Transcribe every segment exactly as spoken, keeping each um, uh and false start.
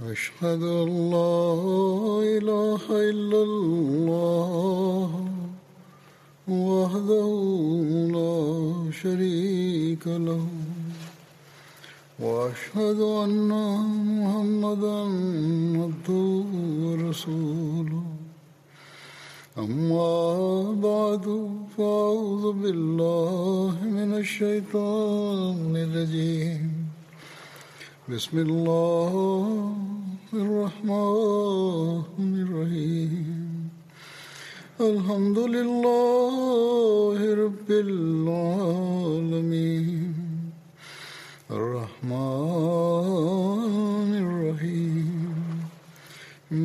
أشهد أن لا إله إلا الله وحده لا شريك له وأشهد أن محمدا عبده ورسوله أما بعد فأعوذ بالله من الشيطان الرجيم بسم الله الرحمن الرحيم الحمد لله رب العالمين الرحمن الرحيم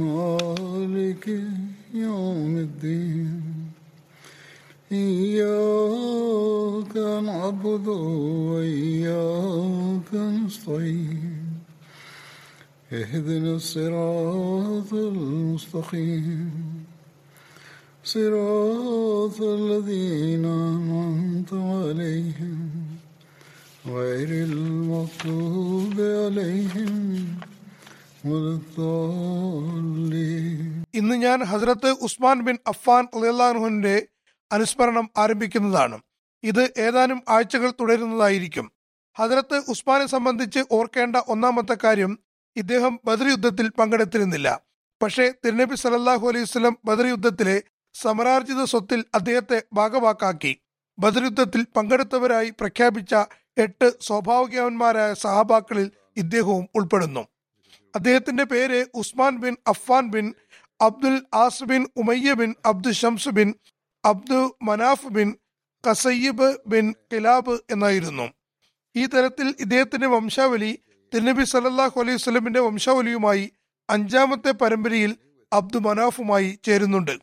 مالك يوم الدين إياك نعبد وإياك نستعين اهدنا الصراط المستقيم صراط الذين أنعمت عليهم غير المغضوب عليهم ولا. ഇന്ന് ഞാൻ ഹസ്രത്ത് ഉസ്മാൻ ബിൻ അഫ്ഫാൻ റളിയല്ലാഹു അൻഹുവിന്റെ അനുസ്മരണം ആരംഭിക്കുന്നതാണ്. ഇത് ഏതാനും ആഴ്ചകൾ തുടരുന്നതായിരിക്കും. ഹസ്രത്ത് ഉസ്മാനെ സംബന്ധിച്ച് ഓർക്കേണ്ട ഒന്നാമത്തെ കാര്യം, ഇദ്ദേഹം ബദർ യുദ്ധത്തിൽ പങ്കെടുത്തിരുന്നില്ല. പക്ഷേ തിരുനബി സല്ലല്ലാഹു അലൈഹി വസല്ലം ബദർ യുദ്ധത്തിലെ സമരാർജിത സ്വത്തിൽ അദ്ദേഹത്തെ ഭാഗവാക്കാക്കി. ബദർ യുദ്ധത്തിൽ പങ്കെടുത്തവരായി പ്രഖ്യാപിച്ച എട്ട് സ്വാഭാവികവാന്മാരായ സഹാബാക്കളിൽ ഇദ്ദേഹവും ഉൾപ്പെടുന്നു. അദ്ദേഹത്തിന്റെ പേര് Usman bin Affan bin Abdul as bin Umayya bin Abdul Shams bin Abdu Manaf bin കസയ്യിബ് bin കിലാബ് എന്നായിരുന്നു. ഈ തരത്തിൽ ഇദ്ദേഹത്തിന്റെ വംശാവലി തിരുനബി സല്ലല്ലാഹു അലൈഹി വസല്ലമിന്റെ വംശാവലിയുമായി അഞ്ചാമത്തെ പരമ്പരയിൽ അബ്ദു മനാഫുമായി ചേരുന്നുണ്ട്.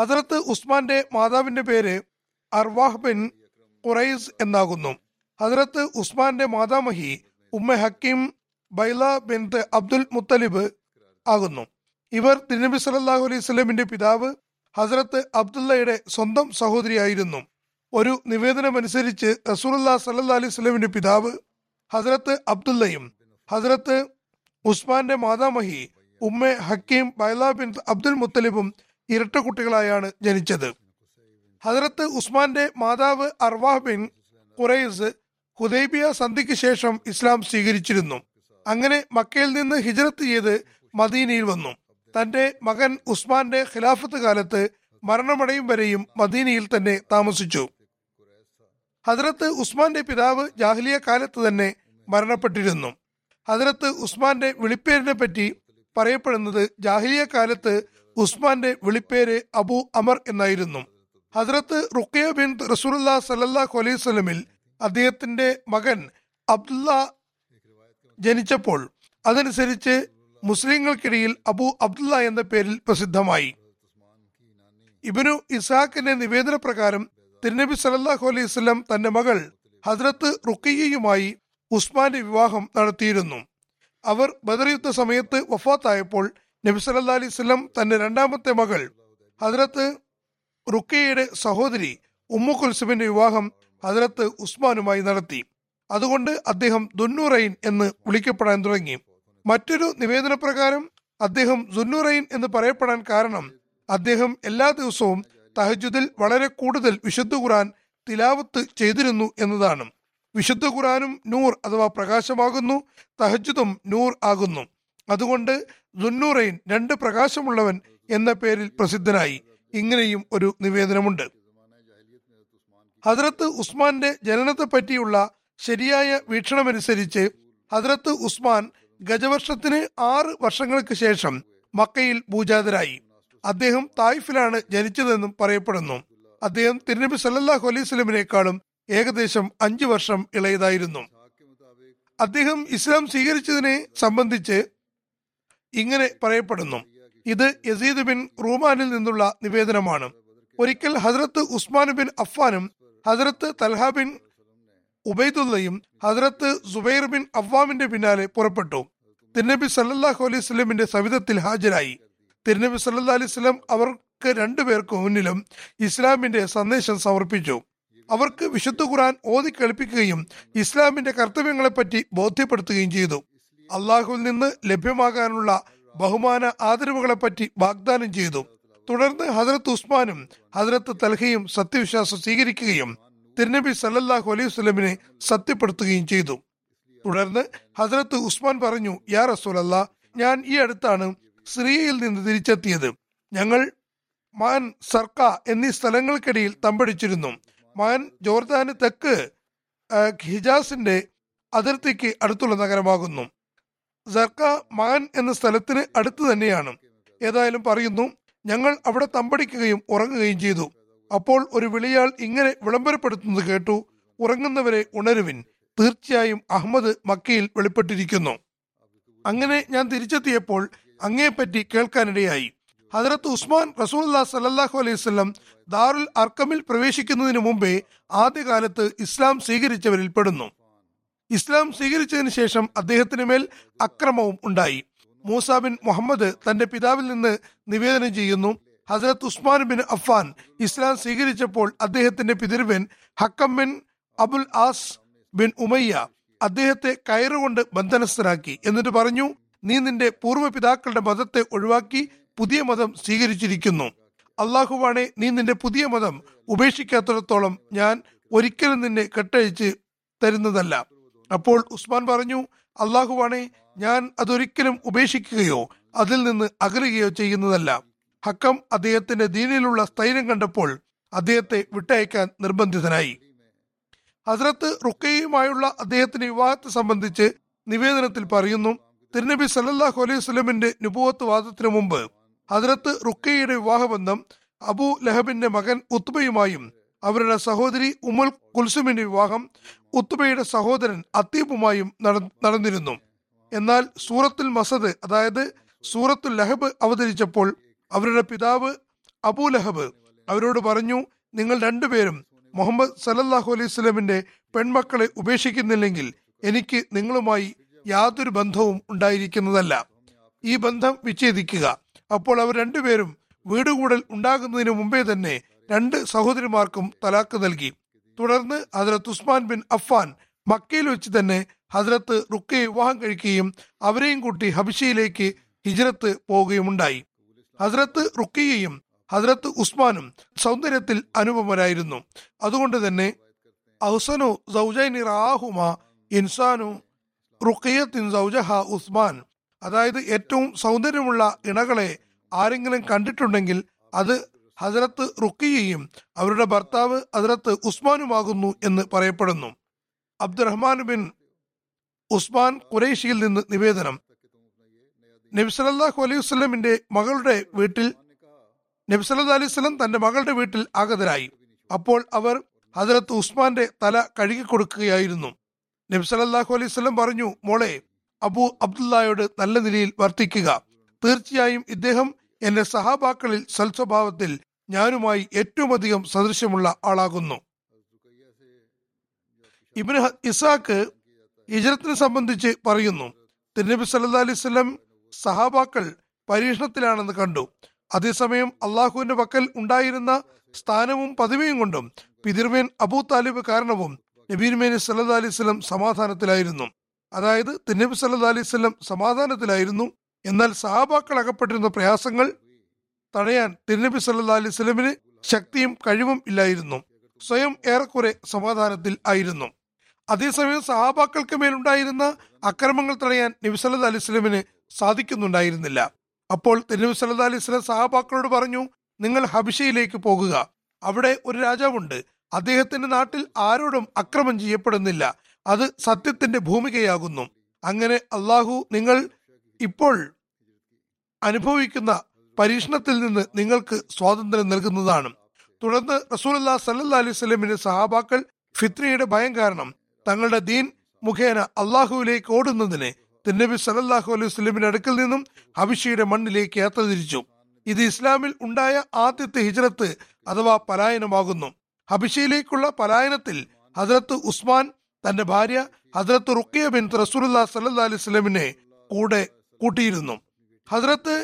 ഹസ്രത്ത് ഉസ്മാന്റെ മാതാവിന്റെ പേര് അർവാഹ് ബിൻ ഖുറൈസ് എന്നാകുന്നു. ഹസ്രത്ത് ഉസ്മാന്റെ മാതാമഹി ഉമ്മ ഹക്കീം ബൈല ബിൻത് അബ്ദുൽ മുത്തലിബ് ആകുന്നു. ഇവർ തിരുനബി സല്ലല്ലാഹു അലൈഹി വസല്ലമിന്റെ പിതാവ് ഹസ്രത്ത് അബ്ദുള്ളയുടെ സ്വന്തം സഹോദരിയായിരുന്നു. ഒരു നിവേദനമനുസരിച്ച് റസൂലുള്ളാഹി സ്വല്ലല്ലാഹു അലൈഹി വസല്ലമിന്റെ പിതാവ് ഹസ്രത്ത് അബ്ദുള്ളയും ഹസ്രത്ത് ഉസ്മാന്റെ മാതാമഹി ഉമ്മ ഹക്കീം ബൈല ബിൻത് അബ്ദുൽ മുത്തലിബും ഇരട്ട കുട്ടികളായാണ് ജനിച്ചത്. ഹസ്രത്ത് ഉസ്മാന്റെ മാതാവ് അർവാഹ് ബിൻ ഖുറൈസ് ഹുദൈബിയ സന്ധിക്ക് ശേഷം ഇസ്ലാം സ്വീകരിച്ചിരുന്നു. അങ്ങനെ മക്കയിൽ നിന്ന് ഹിജ്റത്ത് ചെയ്ത് മദീനയിൽ വന്നു. തന്റെ മകൻ ഉസ്മാന്റെ ഖിലാഫത്ത് കാലത്ത് മരണമടയും വരെയും മദീനയിൽ തന്നെ താമസിച്ചു. ഹസ്രത്ത് ഉസ്മാന്റെ പിതാവ് ജാഹിലിയ കാലത്ത് തന്നെ മരണപ്പെട്ടിരുന്നു. ഹസ്രത്ത് ഉസ്മാന്റെ വിളിപ്പേരിനെ പറ്റി പറയപ്പെടുന്നത് ജാഹിലിയ കാലത്ത് ഉസ്മാന്റെ വിളിപ്പേര് അബു അമർ എന്നായിരുന്നു. ഹസ്രത്ത് റുഖിയ ബിൻ റസൂലുള്ളാഹി സ്വല്ലല്ലാഹു അലൈഹി വസല്ലമിൽ അദ്ദേഹത്തിന്റെ മകൻ അബ്ദുള്ള ജനിച്ചപ്പോൾ അതനുസരിച്ച് മുസ്ലിങ്ങൾക്കിടയിൽ അബു അബ്ദുള്ള എന്ന പേരിൽ പ്രസിദ്ധമായി. ഇബ്നു ഇസാഖിന്റെ നിവേദന പ്രകാരം തിരുനബി സല്ലല്ലാഹു അലൈഹി വസല്ലം തന്റെ മകൾ ഹസ്രത്ത് റുഖിയയുമായി ഉസ്മാന്റെ വിവാഹം നടത്തിയിരുന്നു. അവർ ബദർ യുദ്ധ സമയത്ത് വഫാത്തായപ്പോൾ നബി സല്ലല്ലാഹു അലൈഹി വസല്ലം തന്റെ രണ്ടാമത്തെ മകൾ ഹസ്രത്ത് റുഖിയയുടെ സഹോദരി ഉമ്മു കുൽസുമിന്റെ വിവാഹം ഹസ്രത്ത് ഉസ്മാനുമായി നടത്തി. അതുകൊണ്ട് അദ്ദേഹം ദുന്നൂറൈൻ എന്ന് വിളിക്കപ്പെടാൻ തുടങ്ങി. മറ്റൊരു നിവേദന പ്രകാരം അദ്ദേഹം ദുന്നൂറൈൻ എന്ന് പറയപ്പെടാൻ കാരണം അദ്ദേഹം എല്ലാ ദിവസവും തഹജുദിൽ വളരെ കൂടുതൽ വിശുദ്ധ ഖുർആൻ തിലാവത്ത് ചെയ്തിരുന്നു എന്നതാണ്. വിശുദ്ധ ഖുർആനും നൂർ അഥവാ പ്രകാശമാകുന്നു, തഹജുദും നൂർ ആകുന്നു. അതുകൊണ്ട് ദുന്നൂറൈൻ രണ്ട് പ്രകാശമുള്ളവൻ എന്ന പേരിൽ പ്രസിദ്ധനായി. ഇങ്ങനെയും ഒരു നിവേദനമുണ്ട്. ഹസ്രത്ത് ഉസ്മാന്റെ ജനനത്തെ പറ്റിയുള്ള ശരിയായ വീക്ഷണമനുസരിച്ച് ഹസ്രത്ത് ഉസ്മാൻ ഗജവർഷത്തിന് ആറ് വർഷങ്ങൾക്ക് ശേഷം മക്കയിൽ ഭൂജാതരായി. അദ്ദേഹം തായിഫിലാണ് ജനിച്ചതെന്നും പറയപ്പെടുന്നു. അദ്ദേഹം തിരുനബി സല്ലല്ലാഹു അലൈഹി വസല്ലമിനേക്കാളും ഏകദേശം അഞ്ചു വർഷം ഇളയതായിരുന്നു. അദ്ദേഹം ഇസ്ലാം സ്വീകരിച്ചതിനെ സംബന്ധിച്ച് ഇങ്ങനെ പറയപ്പെടുന്നു. ഇത് യസീദ് ബിൻ റൂമാനിൽ നിന്നുള്ള നിവേദനമാണ്. ഒരിക്കൽ ഹസ്രത്ത് ഉസ്മാൻ ബിൻ അഫ്ഫാനും ഹസ്രത്ത് തൽഹ ബിൻ ഉബൈദുള്ളയും ഹസ്രത്ത് സുബൈർ ബിൻ അവ്വാമിന്റെ പിന്നാലെ പുറപ്പെട്ടു. തിരുനബി സല്ലല്ലാഹു അലൈഹി വസല്ലമിന്റെ സവിധത്തിൽ ഹാജരായി. തിരുനബി സല്ലല്ലാഹു അലൈഹി വസല്ലം അവർക്ക് രണ്ടുപേർക്ക് മുന്നിലും ഇസ്ലാമിന്റെ സന്ദേശം സമർപ്പിച്ചു. അവർക്ക് വിശുദ്ധ ഖുർആൻ ഓതി കേൾപ്പിക്കുകയും ഇസ്ലാമിന്റെ കർത്തവ്യങ്ങളെപ്പറ്റി ബോധ്യപ്പെടുത്തുകയും ചെയ്തു. അള്ളാഹുവിൽ നിന്ന് ലഭ്യമാകാനുള്ള ബഹുമാന ആദരവുകളെപ്പറ്റി വാഗ്ദാനം ചെയ്തു. തുടർന്ന് ഹസരത്ത് ഉസ്മാനും ഹസരത്ത് തൽഹയും സത്യവിശ്വാസം സ്വീകരിക്കുകയും തിരുനബി സല്ലല്ലാഹു അലൈഹി വസല്ലമിനെ സത്യപ്പെടുത്തുകയും ചെയ്തു. തുടർന്ന് ഹസരത്ത് ഉസ്മാൻ പറഞ്ഞു, യാ റസൂലല്ലാഹ്, ഞാൻ ഈ അടുത്താണ് സിറിയയിൽ നിന്ന് തിരിച്ചെത്തിയത്. ഞങ്ങൾ മാൻ, സർക്ക എന്നീ സ്ഥലങ്ങൾക്കിടയിൽ തമ്പടിച്ചിരുന്നു. മാൻ ജോർദാന് തെക്ക് ഹിജാസിന്റെ അതിർത്തിക്ക് അടുത്തുള്ള നഗരമാകുന്നു. സർക്ക മാൻ എന്ന സ്ഥലത്തിന് അടുത്ത് തന്നെയാണ്. ഏതായാലും പറയുന്നു, ഞങ്ങൾ അവിടെ തമ്പടിക്കുകയും ഉറങ്ങുകയും ചെയ്തു. അപ്പോൾ ഒരു വിളിയാൾ ഇങ്ങനെ വിളംബരപ്പെടുത്തുന്നത് കേട്ടു, ഉറങ്ങുന്നവരെ ഉണരുവിൻ, തീർച്ചയായും അഹമ്മദ് മക്കയിൽ വെളിപ്പെട്ടിരിക്കുന്നു. അങ്ങനെ ഞാൻ തിരിച്ചെത്തിയപ്പോൾ അങ്ങയെപ്പറ്റി കേൾക്കാനിടയായി. ഹദരത്ത് ഉസ്മാൻ റസൂലുള്ളാഹി സ്വല്ലല്ലാഹു അലൈഹി വസല്ലം ദാറുൽ അർക്കമിൽ പ്രവേശിക്കുന്നതിന് മുമ്പേ ആദ്യകാലത്ത് ഇസ്ലാം സ്വീകരിച്ചവരിൽ പെടുന്നു. ഇസ്ലാം സ്വീകരിച്ചതിന് ശേഷം അദ്ദേഹത്തിന് മേൽ അക്രമവും ഉണ്ടായി. മൂസ ബിൻ മുഹമ്മദ് തന്റെ പിതാവിൽ നിന്ന് നിവേദനം ചെയ്യുന്നു, ഹസരത്ത് ഉസ്മാൻ ബിൻ അഫ്ഫാൻ ഇസ്ലാം സ്വീകരിച്ചപ്പോൾ അദ്ദേഹത്തിന്റെ പിതൃവൻ Hakam bin Abul as bin Umayya അദ്ദേഹത്തെ കയറുകൊണ്ട് ബന്ധനസ്ഥനാക്കി. എന്നിട്ട് പറഞ്ഞു, നീ നിന്റെ പൂർവ്വ പിതാക്കളുടെ മതത്തെ ഒഴിവാക്കി പുതിയ മതം സ്വീകരിച്ചിരിക്കുന്നു. അള്ളാഹുവാണെ, നീ നിന്റെ പുതിയ മതം ഉപേക്ഷിക്കാത്തിടത്തോളം ഞാൻ ഒരിക്കലും നിന്നെ കെട്ടഴിച്ച് തരുന്നതല്ല. അപ്പോൾ ഉസ്മാൻ പറഞ്ഞു, അള്ളാഹുവാണെ, ഞാൻ അതൊരിക്കലും ഉപേക്ഷിക്കുകയോ അതിൽ നിന്ന് അകലുകയോ ചെയ്യുന്നതല്ല. ഹക്കം അദ്ദേഹത്തിന്റെ ദീനിലുള്ള സ്ഥൈര്യം കണ്ടപ്പോൾ അദ്ദേഹത്തെ വിട്ടയക്കാൻ നിർബന്ധിതനായി. ഹസ്രത്ത് റുക്കയുമായുള്ള അദ്ദേഹത്തിന്റെ വിവാഹത്തെ സംബന്ധിച്ച് നിവേദനത്തിൽ പറയുന്നു, തിരുനബി സല്ലല്ലാഹു അലൈഹി വസല്ലമിന്റെ നുബുവത്ത് വാദത്തിനു മുമ്പ് ഹസ്രത്ത് റുക്കയുടെ വിവാഹബന്ധം അബൂ ലഹബിന്റെ മകൻ ഉത്ബയുമായും അവരുടെ സഹോദരി ഉമ്മുൽ കുൽസുമിന്റെ വിവാഹം ഉത്ബയുടെ സഹോദരൻ അത്തീബുമായും നടന്നിരുന്നു. എന്നാൽ സൂറത്തുൽ മസദ്, അതായത് സൂറത്തുൽ ലഹബ് അവതരിച്ചപ്പോൾ അവരുടെ പിതാവ് അബൂ ലഹബ് അവരോട് പറഞ്ഞു, നിങ്ങൾ രണ്ടുപേരും മുഹമ്മദ് സല്ലല്ലാഹു അലൈഹി വസല്ലമിന്റെ പെൺമക്കളെ ഉപേക്ഷിക്കുന്നില്ലെങ്കിൽ എനിക്ക് നിങ്ങളുമായി യാതൊരു ബന്ധവും ഉണ്ടായിരിക്കുന്നതല്ല. ഈ ബന്ധം വിച്ഛേദിക്കുക. അപ്പോൾ അവർ രണ്ടുപേരും വീടുകൂടൽ ഉണ്ടാകുന്നതിന് മുമ്പേ തന്നെ രണ്ട് സഹോദരിമാർക്കും തലാക്ക് നൽകി. തുടർന്ന് ഹസ്രത്ത് ഉസ്മാൻ ബിൻ അഫ്ഫാൻ മക്കയിൽ വെച്ച് തന്നെ ഹസ്രത്ത് റുക്കയെ വിവാഹം കഴിക്കുകയും അവരെയും കൂട്ടി ഹബിഷയിലേക്ക് ഹിജ്റത്ത് പോവുകയുമുണ്ടായി. ഹസ്രത്ത് റുക്കയെയും ഹസ്രത്ത് ഉസ്മാനും സൗന്ദര്യത്തിൽ അനുപമരായിരുന്നു. അതുകൊണ്ട് തന്നെ അഹ്സനു സൗജൈനി റാഹുമാ ഇൻസാനു റുഖിയത്തിൻ സൗജഹ ഉസ്മാൻ, അതായത് ഏറ്റവും സൗന്ദര്യമുള്ള ഇണകളെ ആരെങ്കിലും കണ്ടിട്ടുണ്ടെങ്കിൽ അത് ഹസ്രത്ത് റുഖിയയും അവരുടെ ഭർത്താവ് ഹസ്രത്ത് ഉസ്മാനുമാകുന്നു എന്ന് പറയപ്പെടുന്നു. അബ്ദുറഹ്മാൻ ബിൻ ഉസ്മാൻ ഖുറൈശിയിൽ നിന്ന് നിവേദനം, നബി സല്ലല്ലാഹു അലൈഹി വസല്ലമിന്റെ മകളുടെ വീട്ടിൽ നബി സല്ലല്ലാഹു അലൈഹി വസല്ലം തന്റെ മകളുടെ വീട്ടിൽ ആഗതരായി. അപ്പോൾ അവർ ഹസ്രത്ത് ഉസ്മാന്റെ തല കഴുകിക്കൊടുക്കുകയായിരുന്നു. നബി സല്ലല്ലാഹു അലൈഹി വസല്ലം പറഞ്ഞു, മോളെ, അബൂ അബ്ദുല്ലായോട് നല്ല നിലയിൽ വർത്തിക്കുക. തീർച്ചയായും ഇദ്ദേഹം എന്റെ സഹാബാക്കളിൽ സൽസ്വഭാവത്തിൽ ഞാനുമായി ഏറ്റവും അധികം സദൃശ്യമുള്ള ആളാകുന്നു. ഇബ്നു ഇസാഖ് ഹിജ്റത്തിനെ സംബന്ധിച്ച് പറയുന്നു, തിരുനബി സല്ലല്ലാഹു അലൈഹി വസല്ലം സഹാബാക്കൾ പരീക്ഷണത്തിലാണെന്ന് കണ്ടു. അതേസമയം അള്ളാഹുവിന്റെ പക്കൽ ഉണ്ടായിരുന്ന സ്ഥാനവും പദവിയും കൊണ്ടും പിതൃമേൻ അബൂ താലിബ് കാരണവും നബീൻമേനി സല്ലല്ലാഹു അലൈഹി വസല്ലം സമാധാനത്തിലായിരുന്നു. അതായത് തിരുനബി സല്ലല്ലാഹു അലൈഹി വസല്ലം സമാധാനത്തിലായിരുന്നു. എന്നാൽ സഹാബാക്കൾ അകപ്പെട്ടിരുന്ന പ്രയാസങ്ങൾ തടയാൻ തിരുനബി സല്ലല്ലാഹു അലൈഹി വസല്ലമിന് ശക്തിയും കഴിവും ഇല്ലായിരുന്നു. സ്വയം ഏറെക്കുറെ സമാധാനത്തിൽ ആയിരുന്നു. അതേസമയം സഹാബാക്കൾക്ക് മേലുണ്ടായിരുന്ന അക്രമങ്ങൾ തടയാൻ നബി സല്ലല്ലാഹു അലൈഹി വസല്ലമിന് സാധിക്കുന്നുണ്ടായിരുന്നില്ല. അപ്പോൾ തിരുനബി സല്ലല്ലാഹു അലൈഹി വസല്ലം സഹാബാക്കളോട് പറഞ്ഞു, നിങ്ങൾ ഹബിഷയിലേക്ക് പോകുക. അവിടെ ഒരു രാജാവുണ്ട്. അദ്ദേഹത്തിന്റെ നാട്ടിൽ ആരോടും അക്രമം ചെയ്യപ്പെടുന്നില്ല. അത് സത്യത്തിന്റെ ഭൂമികയാകുന്നു. അങ്ങനെ അള്ളാഹു നിങ്ങൾ ഇപ്പോൾ അനുഭവിക്കുന്ന പരീക്ഷണത്തിൽ നിന്ന് നിങ്ങൾക്ക് സ്വാതന്ത്ര്യം നൽകുന്നതാണ്. തുടർന്ന് റസൂലുള്ളാഹി സല്ലല്ലാഹു അലൈഹി വസല്ലമിന്റെ സഹാബാക്കൾ ഫിത്നയുടെ ഭയം കാരണം തങ്ങളുടെ ദീൻ മുഖേന അള്ളാഹുവിലേക്ക് ഓടുന്നതിന് തിരുനബി സല്ലല്ലാഹു അലൈഹി വസല്ലമിന്റെ അടുക്കൽ നിന്നും ഹബിഷയുടെ മണ്ണിലേക്ക് യാത്ര തിരിച്ചു. ഇത് ഇസ്ലാമിൽ ഉണ്ടായ ആദ്യത്തെ ഹിജ്റത്ത് അഥവാ പലായനമാകുന്നു. ഹബിഷയിലേക്കുള്ള പലായനത്തിൽ ഹസ്രത്ത് ഉസ്മാൻ തന്റെ ഭാര്യ ഹസ്രത്ത് റുഖിയ ബിൻത് റസൂലുള്ളാഹി സ്വല്ലല്ലാഹു അലൈഹി വസല്ലമിനെ കൂടെ കൂട്ടിയിരുന്നു. ഹസ്രത്ത്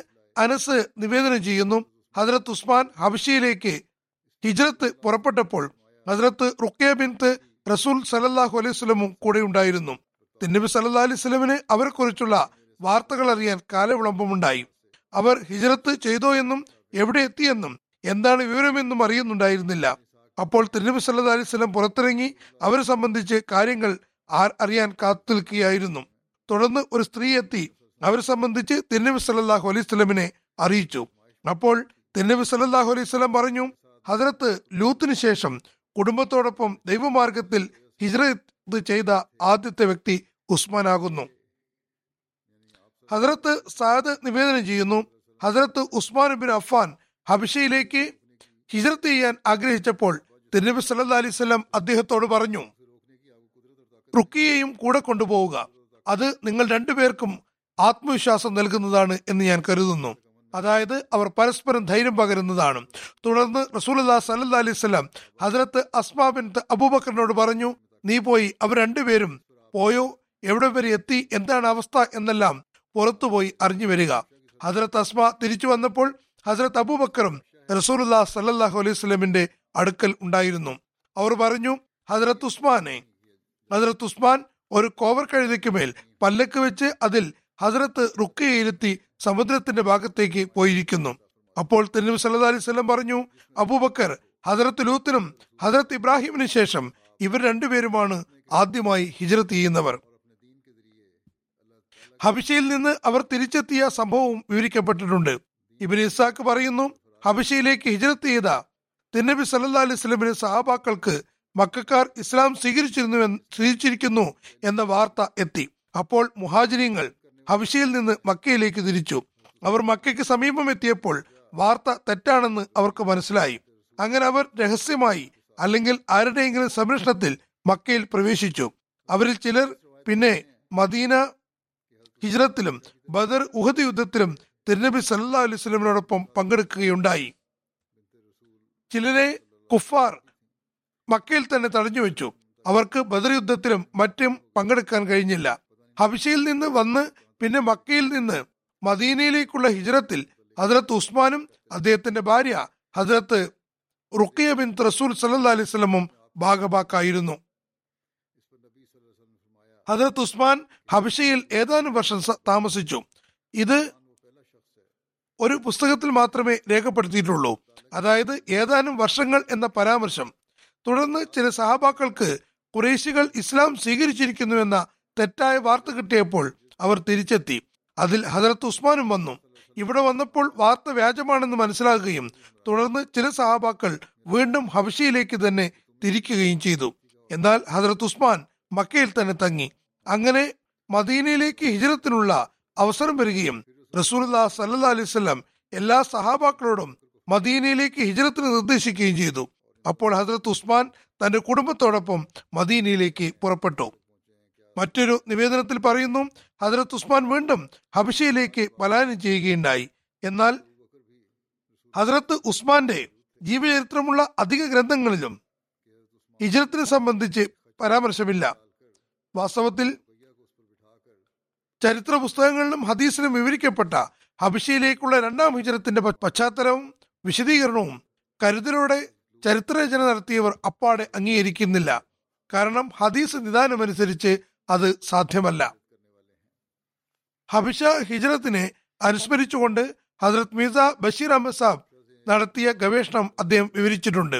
അനസ് നിവേദനം ചെയ്യുന്നു, ഹസ്രത്ത് ഉസ്മാൻ ഹബിഷയിലേക്ക് ഹിജ്റത്ത് പുറപ്പെട്ടപ്പോൾ ഹസ്രത്ത് റുഖിയ ബിൻത് റസൂൽ സ്വല്ലല്ലാഹു അലൈഹി വസല്ലമും കൂടെ ഉണ്ടായിരുന്നു. തിന്നബി സല്ലല്ലാഹു അലൈഹി വസല്ലമയെ അവരെക്കുറിച്ചുള്ള വാർത്തകൾ അറിയാൻ കാലവിളംബമുണ്ടായി. അവർ ഹിജ്റത്ത് ചെയ്തോ എന്നും എവിടെ എത്തിയെന്നും എന്താണ് വിവരമെന്നും അറിയുന്നുണ്ടായിരുന്നില്ല. അപ്പോൾ തിരുനബി സല്ലല്ലാഹു അലൈഹി വസല്ലം പുറത്തിറങ്ങി അവരെ സംബന്ധിച്ച് കാര്യങ്ങൾ അറിയാൻ കാത്തു നിൽക്കുകയായിരുന്നു. തുടർന്ന് ഒരു സ്ത്രീ എത്തി അവരെ സംബന്ധിച്ച് തിരുനബി സല്ലല്ലാഹു അലൈഹി വസല്ലമിനെ അറിയിച്ചു. അപ്പോൾ തിരുനബി സല്ലല്ലാഹു അലൈഹി വസല്ലം പറഞ്ഞു, ഹദരത്ത് ലൂത്തിന് ശേഷം കുടുംബത്തോടൊപ്പം ദൈവമാർഗത്തിൽ ഹിജ്റത്ത് ചെയ്ത ആദ്യത്തെ വ്യക്തി ഉസ്മാനാകുന്നു. ഹദരത്ത് സഅദ് നിവേദനം ചെയ്യുന്നു, ഹദരത്ത് ഉസ്മാൻ ബിൻ അഫ്ഫാൻ ഹബിഷയിലേക്ക് ഹിജ്റത്ത് ചെയ്യാൻ ആഗ്രഹിച്ചപ്പോൾ തിരുനബി സല്ലല്ലാഹു അലൈഹി വസല്ലം അദ്ദേഹത്തോട് പറഞ്ഞു, റുക്കിയയും കൂടെ കൊണ്ടുപോവുക, അത് നിങ്ങൾ രണ്ടുപേർക്കും ആത്മവിശ്വാസം നൽകുന്നതാണ് എന്ന് ഞാൻ കരുതുന്നു. അതായത് അവർ പരസ്പരം ധൈര്യം പകരുന്നതാണ്. തുടർന്ന് റസൂലുള്ളാഹി സല്ലല്ലാഹു അലൈഹി വസല്ലം ഹദരത്ത് അസ്മാ ബിൻത് അബൂബക്കറിനോട് പറഞ്ഞു, നീ പോയി അവർ രണ്ടുപേരും പോയോ, എവിടെ വരെ എത്തി, എന്താണ് അവസ്ഥ എന്നെല്ലാം പുറത്തുപോയി അറിഞ്ഞു വരിക. ഹദരത്ത് അസ്മാ തിരിച്ചു വന്നപ്പോൾ ഹദരത്ത് അബൂബക്കറും റസൂലുള്ളാഹി സല്ലല്ലാഹു അലൈഹി വസല്ലമിന്റെ അടുക്കൽ ഉണ്ടായിരുന്നു. അവർ പറഞ്ഞു, ഹദരത്ത് ഉസ്മാനെ ഹദരത്ത് ഉസ്മാൻ ഒരു കോവർ കഴുതയ്ക്ക് മേൽ പല്ലക്ക് വെച്ച് അതിൽ ഹദരത്ത് റുക്കയയിരുത്തി സമുദ്രത്തിന്റെ ഭാഗത്തേക്ക് പോയിരിക്കുന്നു. അപ്പോൾ തിരുനബി സല്ലല്ലാഹു അലൈഹി വസല്ലം പറഞ്ഞു, അബൂബക്കർ ഹദരത്ത് ലൂത്തിനും ഹദരത്ത് ഇബ്രാഹിമിനു ശേഷം ഇവർ രണ്ടുപേരുമാണ് ആദ്യമായി ഹിജ്റത്ത് ചെയ്യുന്നവർ. ഹബിഷയിൽ നിന്ന് അവർ തിരിച്ചെത്തിയ സംഭവവും വിവരിക്കപ്പെട്ടിട്ടുണ്ട്. ഇബ്നു ഇസ്ഹാഖ് പറയുന്നു, ഹബിഷയിലേക്ക് ഹിജ്റത്ത് ചെയ്ത തിരുനബി സല്ലല്ലാഹു അലൈഹി വസല്ലമിന്റെ സഹാബാക്കൾക്ക് മക്കക്കാർ ഇസ്ലാം സ്വീകരിച്ചിരുന്നു സ്വീകരിച്ചിരിക്കുന്നു എന്ന വാർത്ത എത്തി. അപ്പോൾ മുഹാജിരീങ്ങൾ ഹബിഷയിൽ നിന്ന് മക്കയിലേക്ക് തിരിച്ചു. അവർ മക്കയ്ക്ക് സമീപം എത്തിയപ്പോൾ വാർത്ത തെറ്റാണെന്ന് അവർക്ക് മനസ്സിലായി. അങ്ങനെ അവർ രഹസ്യമായി അല്ലെങ്കിൽ ആരുടെയെങ്കിലും സംരക്ഷണത്തിൽ മക്കയിൽ പ്രവേശിച്ചു. അവരിൽ ചിലർ പിന്നെ മദീന ഹിജ്റത്തിലും ബദർ ഉഹദ് യുദ്ധത്തിലും തിരുനബി സല്ലല്ലാഹു അലൈഹി വസല്ലമിനോടൊപ്പം പങ്കെടുക്കുകയുണ്ടായി. ചിലരെ കുഫാർ മക്കയിൽ തന്നെ തടഞ്ഞു വെച്ചു. അവർക്ക് ബദർ യുദ്ധത്തിലും മറ്റും പങ്കെടുക്കാൻ കഴിഞ്ഞില്ല. ഹബിഷയിൽ നിന്ന് വന്ന് പിന്നെ മക്കയിൽ നിന്ന് മദീനയിലേക്കുള്ള ഹിജ്റത്തിൽ ഹദരത്ത് ഉസ്മാനും അദ്ദേഹത്തിന്റെ ഭാര്യ ഹദരത്ത് റുഖിയ ബിൻത് റസൂൽ സല്ലല്ലാഹു അലൈഹി വസല്ലമും ഭാഗഭാക്കായിരുന്നു. ഹദരത്ത് ഉസ്മാൻ ഹബിഷയിൽ ഏതാനും വർഷം താമസിച്ചു. ഇത് ഒരു പുസ്തകത്തിൽ മാത്രമേ രേഖപ്പെടുത്തിയിട്ടുള്ളൂ, അതായത് ഏതാനും വർഷങ്ങൾ എന്ന പരാമർശം. തുടർന്ന് ചില സഹാബാക്കൾക്ക് ഖുറൈശികൾ ഇസ്ലാം സ്വീകരിച്ചിരിക്കുന്നുവെന്ന തെറ്റായ വാർത്ത കിട്ടിയപ്പോൾ അവർ തിരിച്ചെത്തി. അതിൽ ഹദരത്ത് ഉസ്മാനും വന്നു. ഇവിടെ വന്നപ്പോൾ വാർത്ത വ്യാജമാണെന്ന് മനസ്സിലാക്കുകയും തുടർന്ന് ചില സഹാബാക്കൾ വീണ്ടും ഹബിഷയിലേക്ക് തന്നെ തിരിക്കുകയും ചെയ്തു. എന്നാൽ ഹദരത്ത് ഉസ്മാൻ മക്കയിൽ തന്നെ തങ്ങി. അങ്ങനെ മദീനയിലേക്ക് ഹിജ്റത്തിനുള്ള അവസരം വരികയും റസൂലുള്ളാഹി സല്ലല്ലാഹു അലൈഹി വസല്ലം എല്ലാ സഹാബാക്കളോടും മദീനയിലേക്ക് ഹിജ്റത്തിന് നിർദ്ദേശിക്കുകയും ചെയ്തു. അപ്പോൾ ഹദരത്ത് ഉസ്മാൻ തന്റെ കുടുംബത്തോടൊപ്പം മദീനയിലേക്ക് പുറപ്പെട്ടു. മറ്റൊരു നിവേദനത്തിൽ പറയുന്നു, ഹദരത്ത് ഉസ്മാൻ വീണ്ടും ഹബിഷയിലേക്ക് പലായനം ചെയ്യുകയുണ്ടായി. എന്നാൽ ഹദരത്ത് ഉസ്മാന്റെ ജീവചരിത്രമുള്ള അധിക ഗ്രന്ഥങ്ങളിലും ഹിജ്റത്തിനെ സംബന്ധിച്ച് പരാമർശമില്ല. വാസ്തവത്തിൽ ചരിത്ര പുസ്തകങ്ങളിലും ഹദീസിലും വിവരിക്കപ്പെട്ട ഹബിഷയിലേക്കുള്ള രണ്ടാം ഹിജ്റത്തിന്റെ പശ്ചാത്തലവും വിശദീകരണവും കരുതലോടെ ചരിത്രരചന നടത്തിയവർ അപ്പാടെ അംഗീകരിക്കുന്നില്ല. കാരണം ഹദീസ് നിദാനമനുസരിച്ച് അത് സാധ്യമല്ല. ഹബിഷ ഹിജ്റത്തിനെ അനുസ്മരിച്ചുകൊണ്ട് ഹദരത്ത് മീസ ബഷീർ അഹമ്മദ് സാബ് നടത്തിയ ഗവേഷണം അദ്ദേഹം വിവരിച്ചിട്ടുണ്ട്.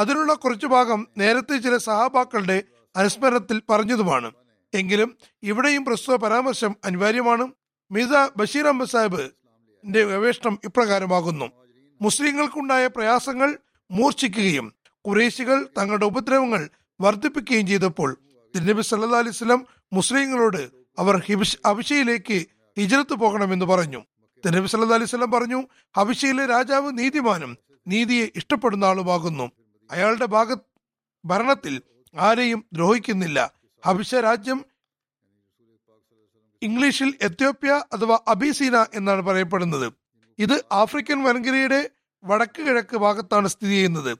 അതിനുള്ള കുറച്ചു ഭാഗം നേരത്തെ ചില സഹാബാക്കളുടെ അനുസ്മരണത്തിൽ പറഞ്ഞതുമാണ്. എങ്കിലും ഇവിടെയും പ്രസ്തുത പരാമർശം അനിവാര്യമാണ്. മീസ ബഷീർ അഹമ്മദ് സാഹിബിന്റെ ഗവേഷണം ഇപ്രകാരമാകുന്നു: മുസ്ലിങ്ങൾക്കുണ്ടായ പ്രയാസങ്ങൾ മൂർച്ഛിക്കുകയും ഖുറൈശികൾ തങ്ങളുടെ ഉപദ്രവങ്ങൾ വർദ്ധിപ്പിക്കുകയും ചെയ്തപ്പോൾ തിരുനബി സല്ലല്ലാഹു അലൈഹി വസല്ലം മുസ്ലിങ്ങളോട് അവർ ഹബിഷയിലേക്ക് ഹിജ്റത്ത് പോകണമെന്ന് പറഞ്ഞു. തിരുനബി സല്ലല്ലാഹു അലൈഹി വസല്ലം പറഞ്ഞു, ഹബിഷയിലെ രാജാവ് നീതിമാനും നീതിയെ ഇഷ്ടപ്പെടുന്ന ആളുമാകുന്നു. അയാളുടെ ഭാഗ ഭരണത്തിൽ ആരെയും ദ്രോഹിക്കുന്നില്ല. ഹബിഷ രാജ്യം ഇംഗ്ലീഷിൽ എത്യോപ്യ അഥവാ അബീസീന എന്നാണ് പറയപ്പെടുന്നത്. ഇത് ആഫ്രിക്കൻ വൻകരയുടെ വടക്ക് കിഴക്ക് ഭാഗത്താണ് സ്ഥിതി ചെയ്യുന്നത്.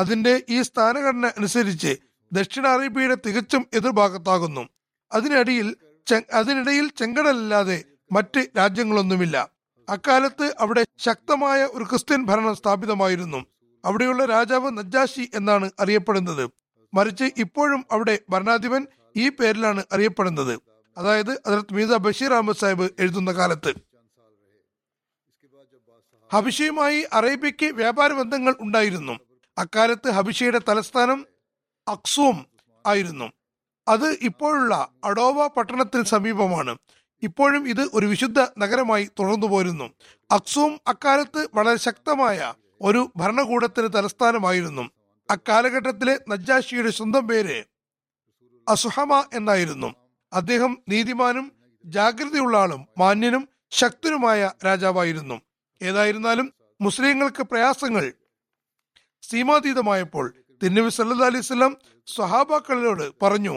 അതിന്റെ ഈ സ്ഥാനഘടന അനുസരിച്ച് ദക്ഷിണ അറേബ്യയുടെ തികച്ചും എതിർഭാഗത്താകുന്നു. അതിനടിയിൽ അതിനിടയിൽ ചെങ്കടലല്ലാതെ മറ്റ് രാജ്യങ്ങളൊന്നുമില്ല. അക്കാലത്ത് അവിടെ ശക്തമായ ഒരു ക്രിസ്ത്യൻ ഭരണം സ്ഥാപിതമായിരുന്നു. അവിടെയുള്ള രാജാവ് നജാഷി എന്നാണ് അറിയപ്പെടുന്നത്. മറിച്ച് ഇപ്പോഴും അവിടെ ഭരണാധിപൻ ഈ പേരിലാണ് അറിയപ്പെടുന്നത്. അതായത് ഹസ്രത്ത് മീർസ ബഷീർ അഹമ്മദ് സാഹിബ് എഴുതുന്ന കാലത്ത് ഹബിഷയുമായി അറേബ്യയ്ക്ക് വ്യാപാര ബന്ധങ്ങൾ ഉണ്ടായിരുന്നു. അക്കാലത്ത് ഹബിഷയുടെ തലസ്ഥാനം അക്സൂം ആയിരുന്നു. അത് ഇപ്പോഴുള്ള അഡോവ പട്ടണത്തിന് സമീപമാണ്. ഇപ്പോഴും ഇത് ഒരു വിശുദ്ധ നഗരമായി തുടർന്നു പോരുന്നു. അക്സൂം അക്കാലത്ത് വളരെ ശക്തമായ ഒരു ഭരണകൂടത്തിന് തലസ്ഥാനമായിരുന്നു. അക്കാലഘട്ടത്തിലെ നജ്ജാഷിയുടെ സ്വന്തം പേര് അസുഹമ എന്നായിരുന്നു. അദ്ദേഹം നീതിമാനും ജാഗ്രതയുള്ള ആളും മാന്യനും ശക്തനുമായ രാജാവായിരുന്നു. ഏതായിരുന്നാലും മുസ്ലിങ്ങൾക്ക് പ്രയാസങ്ങൾ സീമാതീതമായപ്പോൾ തിരുനബി സല്ലല്ലാഹു അലൈഹി വസല്ലം സ്വഹാബാക്കളോട് പറഞ്ഞു,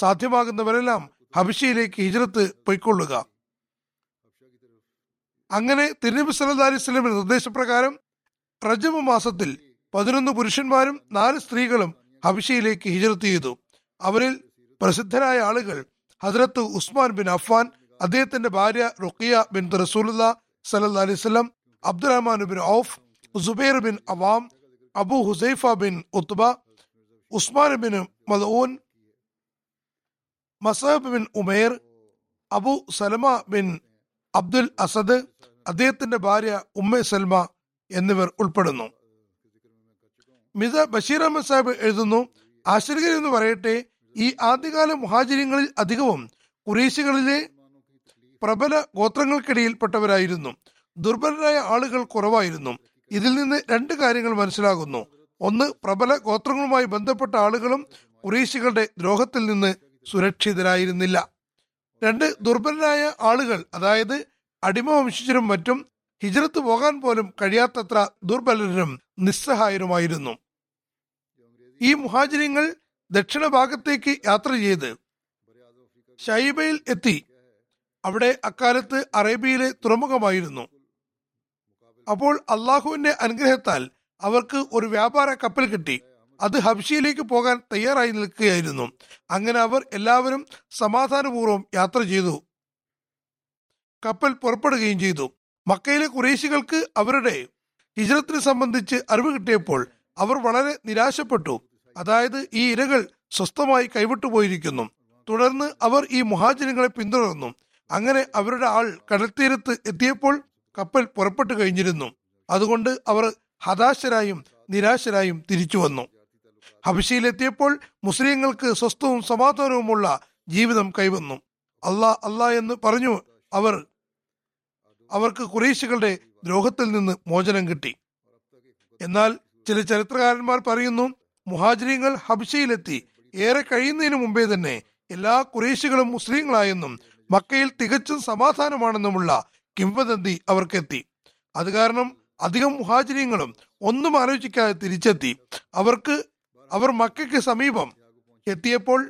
സാധ്യമാകുന്നവരെല്ലാം ഹബിഷയിലേക്ക് ഹിജ്റത്ത് പൊയ്ക്കൊള്ളുക. അങ്ങനെ തിരുനബി സല്ലല്ലാഹു അലൈഹി വസല്ലമിന്റെ നിർദ്ദേശപ്രകാരം റജബ് മാസത്തിൽ പതിനൊന്ന് പുരുഷന്മാരും നാല് സ്ത്രീകളും ഹബിഷയിലേക്ക് ഹിജ്റത്ത് ചെയ്തു. അവരിൽ പ്രസിദ്ധരായ ആളുകൾ ഹസ്രത്ത് ഉസ്മാൻ ബിൻ അഫ്ഫാൻ, അദ്ദേഹത്തിന്റെ ഭാര്യ റുഖിയ ബിൻ റസൂലുള്ളാഹി സല്ലല്ലാഹു അലൈഹി വസല്ലം, അബ്ദുറഹ്മാൻ ബിൻ ഔഫ്, Zubair bin Awam, Abu Huzaifa bin Utba, Usman bin Mazun, Musab bin Umair, Abu Salama bin Abdul Asad, അദ്ദേഹത്തിന്റെ ഭാര്യ ഉമ്മ സൽമ എന്നിവർ ഉൾപ്പെടുന്നു. മിർസ ബഷീർ അഹമ്മദ് സാഹിബ് എഴുതുന്നു, ആശ്ചര്യകരെന്ന് പറയട്ടെ, ഈ ആദ്യകാല മുഹാജിരിങ്ങളിൽ അധികവും ഖുറൈശികളിലെ പ്രബല ഗോത്രങ്ങൾക്കിടയിൽപ്പെട്ടവരായിരുന്നു. ദുർബലരായ ആളുകൾ കുറവായിരുന്നു. ഇതിൽ നിന്ന് രണ്ട് കാര്യങ്ങൾ മനസ്സിലാകുന്നു. ഒന്ന്, പ്രബല ഗോത്രങ്ങളുമായി ബന്ധപ്പെട്ട ആളുകളും ഖുറൈശികളുടെ ദ്രോഹത്തിൽ നിന്ന് സുരക്ഷിതരായിരുന്നില്ല. രണ്ട്, ദുർബലരായ ആളുകൾ, അതായത് അടിമ വംശജരും മറ്റും ഹിജ്റത്ത് പോകാൻ പോലും കഴിയാത്തത്ര ദുർബലരും നിസ്സഹായരുമായിരുന്നു. ഈ മുഹാജിരിങ്ങൾ ദക്ഷിണ ഭാഗത്തേക്ക് യാത്ര ചെയ്ത് ഷൈബയിൽ എത്തി. അവിടെ അക്കാലത്ത് അറേബ്യയിലെ തുറമുഖമായിരുന്നു. അപ്പോൾ അള്ളാഹുവിന്റെ അനുഗ്രഹത്താൽ അവർക്ക് ഒരു വ്യാപാര കപ്പൽ കിട്ടി. അത് ഹബ്ഷയിലേക്ക് പോകാൻ തയ്യാറായി നിൽക്കുകയായിരുന്നു. അങ്ങനെ അവർ എല്ലാവരും സമാധാനപൂർവ്വം യാത്ര ചെയ്തു. കപ്പൽ പുറപ്പെടുകയും ചെയ്തു. മക്കയിലെ ഖുറൈശികൾക്ക് അവരുടെ ഹിജ്റത്തിനെ സംബന്ധിച്ച് അറിവ് കിട്ടിയപ്പോൾ അവർ വളരെ നിരാശപ്പെട്ടു. അതായത് ഈ ഇരകൾ സ്വസ്ഥമായി കൈവിട്ടുപോയിരിക്കുന്നു. തുടർന്ന് അവർ ഈ മുഹാജിരങ്ങളെ പിന്തുടർന്നു. അങ്ങനെ അവരുടെ ആൾ കടൽത്തീരത്ത് എത്തിയപ്പോൾ കപ്പൽ പുറപ്പെട്ടു കഴിഞ്ഞിരുന്നു. അതുകൊണ്ട് അവർ ഹതാശരായും നിരാശരായും തിരിച്ചു വന്നു. ഹബിഷയിലെത്തിയപ്പോൾ മുസ്ലിങ്ങൾക്ക് സ്വസ്ഥവും സമാധാനവുമുള്ള ജീവിതം കൈവന്നു. അല്ലാ അല്ലാ എന്ന് പറഞ്ഞു അവർ അവർക്ക് ഖുറൈശികളുടെ ദ്രോഹത്തിൽ നിന്ന് മോചനം കിട്ടി. എന്നാൽ ചില ചരിത്രകാരന്മാർ പറയുന്നു, മുഹാജിരിങ്ങൾ ഹബിഷയിലെത്തി ഏറെ കഴിയുന്നതിന് മുമ്പേ തന്നെ എല്ലാ ഖുറൈശികളും മുസ്ലിങ്ങളായെന്നും മക്കയിൽ തികച്ചും സമാധാനമാണെന്നുമുള്ള കിംവദന്തി അവർക്കെത്തി. അത് കാരണം അധികം മുഹാജിരിങ്ങളും ഒന്നും ആലോചിക്കാതെ തിരിച്ചെത്തി. അവർക്ക് അവർ മക്കയ്ക്ക് സമീപം എത്തിയപ്പോൾ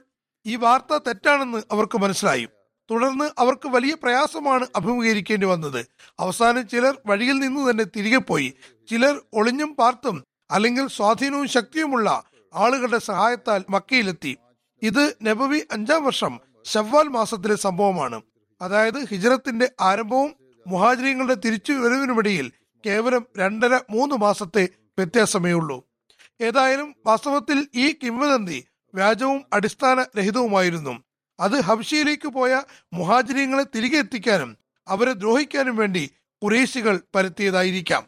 ഈ വാർത്ത തെറ്റാണെന്ന് അവർക്ക് മനസ്സിലായി. തുടർന്ന് അവർക്ക് വലിയ പ്രയാസമാണ് അഭിമുഖീകരിക്കേണ്ടി വന്നത്. അവസാനം ചിലർ വഴിയിൽ നിന്ന് തന്നെ തിരികെ പോയി. ചിലർ ഒളിഞ്ഞും പാർത്തും അല്ലെങ്കിൽ സ്വാധീനവും ശക്തിയുമുള്ള ആളുകളുടെ സഹായത്താൽ മക്കയിലെത്തി. ഇത് നബവി അഞ്ചാം വർഷം ശവ്വാൽ മാസത്തിലെ സംഭവമാണ്. അതായത് ഹിജ്റത്തിന്റെ ആരംഭവും മുഹാജിരികളുടെ തിരിച്ചുവരവിനുമിടയിൽ കേവലം രണ്ടര മൂന്ന് മാസത്തെ വ്യത്യാസമേ ഉള്ളൂ. ഏതായാലും വാസ്തവത്തിൽ ഈ കിംവദന്തി വ്യാജവും അടിസ്ഥാന രഹിതവുമായിരുന്നു. അത് ഹബ്ഷയിലേക്ക് പോയ മുഹാജിരികളെ തിരികെ എത്തിക്കാനും അവരെ ദ്രോഹിക്കാനും വേണ്ടി ഖുറൈശികൾ പരത്തിയതായിരിക്കാം.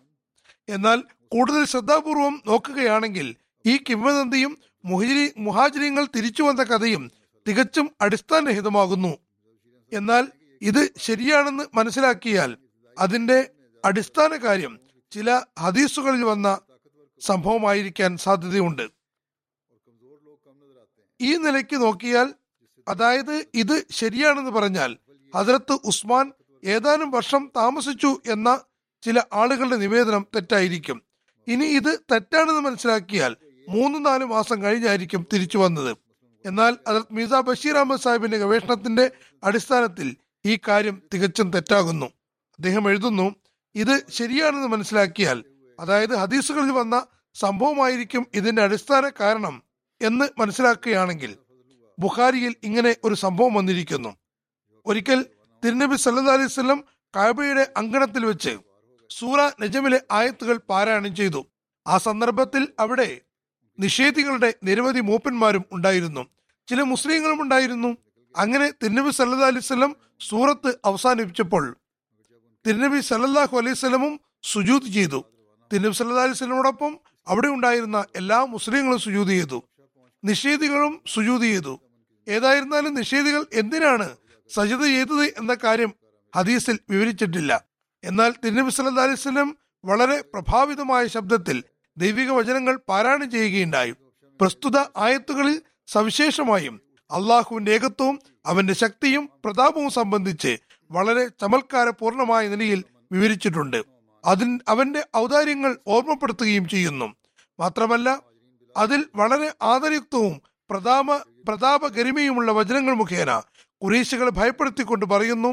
എന്നാൽ കൂടുതൽ ശ്രദ്ധാപൂർവം നോക്കുകയാണെങ്കിൽ ഈ കിംവദന്തിയും മുഹജിരി മുഹാജിരികൾ തിരിച്ചു വന്ന കഥയും തികച്ചും അടിസ്ഥാനരഹിതമാകുന്നു. എന്നാൽ ഇത് ശരിയാണെന്ന് മനസ്സിലാക്കിയാൽ അതിന്റെ അടിസ്ഥാന കാര്യം ചില ഹദീസുകളിൽ വന്ന സംഭവമായിരിക്കാൻ സാധ്യതയുണ്ട്. ഈ നിലയ്ക്ക് നോക്കിയാൽ, അതായത് ഇത് ശരിയാണെന്ന് പറഞ്ഞാൽ ഹസ്രത്ത് ഉസ്മാൻ ഏതാനും വർഷം താമസിച്ചു എന്ന ചില ആളുകളുടെ നിവേദനം തെറ്റായിരിക്കും. ഇനി ഇത് തെറ്റാണെന്ന് മനസ്സിലാക്കിയാൽ മൂന്ന് നാല് മാസം കഴിഞ്ഞായിരിക്കും തിരിച്ചു വന്നത്. എന്നാൽ ഹസ്രത്ത് മീർസ ബഷീർ അഹമ്മദ് സാഹിബിന്റെ ഗവേഷണത്തിന്റെ അടിസ്ഥാനത്തിൽ ഈ കാര്യം തികച്ചും തെറ്റാകുന്നു. അദ്ദേഹം എഴുതുന്നു, ഇത് ശരിയാണെന്ന് മനസ്സിലാക്കിയാൽ, അതായത് ഹദീസുകളിൽ വന്ന സംഭവമായിരിക്കും ഇതിന്റെ അടിസ്ഥാന കാരണം എന്ന് മനസ്സിലാക്കുകയാണെങ്കിൽ, ബുഖാരിയിൽ ഇങ്ങനെ ഒരു സംഭവം വന്നിരിക്കുന്നു. ഒരിക്കൽ തിരുനബി സല്ലല്ലാഹു അലൈഹി വസല്ലം കഅബയുടെ അങ്കണത്തിൽ വെച്ച് സൂറ നജമിലെ ആയത്തുകൾ പാരായണം ചെയ്തു. ആ സന്ദർഭത്തിൽ അവിടെ നിഷേധികളുടെ നിരവധി മൂപ്പന്മാരും ഉണ്ടായിരുന്നു. ചില മുസ്ലിങ്ങളും ഉണ്ടായിരുന്നു. അങ്ങനെ തിരുനബി സല്ലല്ലാഹു അലൈഹി വസല്ലം സൂറത്ത് അവസാനിപ്പിച്ചപ്പോൾ തിരുനബി സല്ലല്ലാഹു അലൈഹി വസല്ലമും സുജൂദ് ചെയ്തു. തിരുനബി സല്ലല്ലാഹു അലൈഹി വസല്ലമോടൊപ്പം അവിടെ ഉണ്ടായിരുന്ന എല്ലാ മുസ്ലിങ്ങളും സുജൂദ് ചെയ്തു. നിഷേധികളും സുജൂദ് ചെയ്തു. ഏതായിരുന്നാലും നിഷേധികൾ എന്തിനാണ് സജദ ചെയ്തത് എന്ന കാര്യം ഹദീസിൽ വിവരിച്ചിട്ടില്ല. എന്നാൽ തിരുനബി സല്ലല്ലാഹു അലൈഹി വസല്ലം വളരെ പ്രഭാവിതമായ ശബ്ദത്തിൽ ദൈവിക വചനങ്ങൾ പാരായണം ചെയ്യുകയുണ്ടായി. പ്രസ്തുത ആയത്തുകളിൽ സവിശേഷമായും അള്ളാഹുവിന്റെ ഏകത്വവും അവന്റെ ശക്തിയും പ്രതാപവും സംബന്ധിച്ച് വളരെ ചമത്കാരപൂർണമായ നിലയിൽ വിവരിച്ചിട്ടുണ്ട്. അതിൻ അവന്റെ ഔദാര്യങ്ങൾ ഓർമ്മപ്പെടുത്തുകയും ചെയ്യുന്നു. മാത്രമല്ല, അതിൽ വളരെ ആദരയുക്തവും പ്രതാപ പ്രതാപഗരിമയുമുള്ള വചനങ്ങൾ മുഖേന ഖുറൈശികളെ ഭയപ്പെടുത്തിക്കൊണ്ട് പറയുന്നു,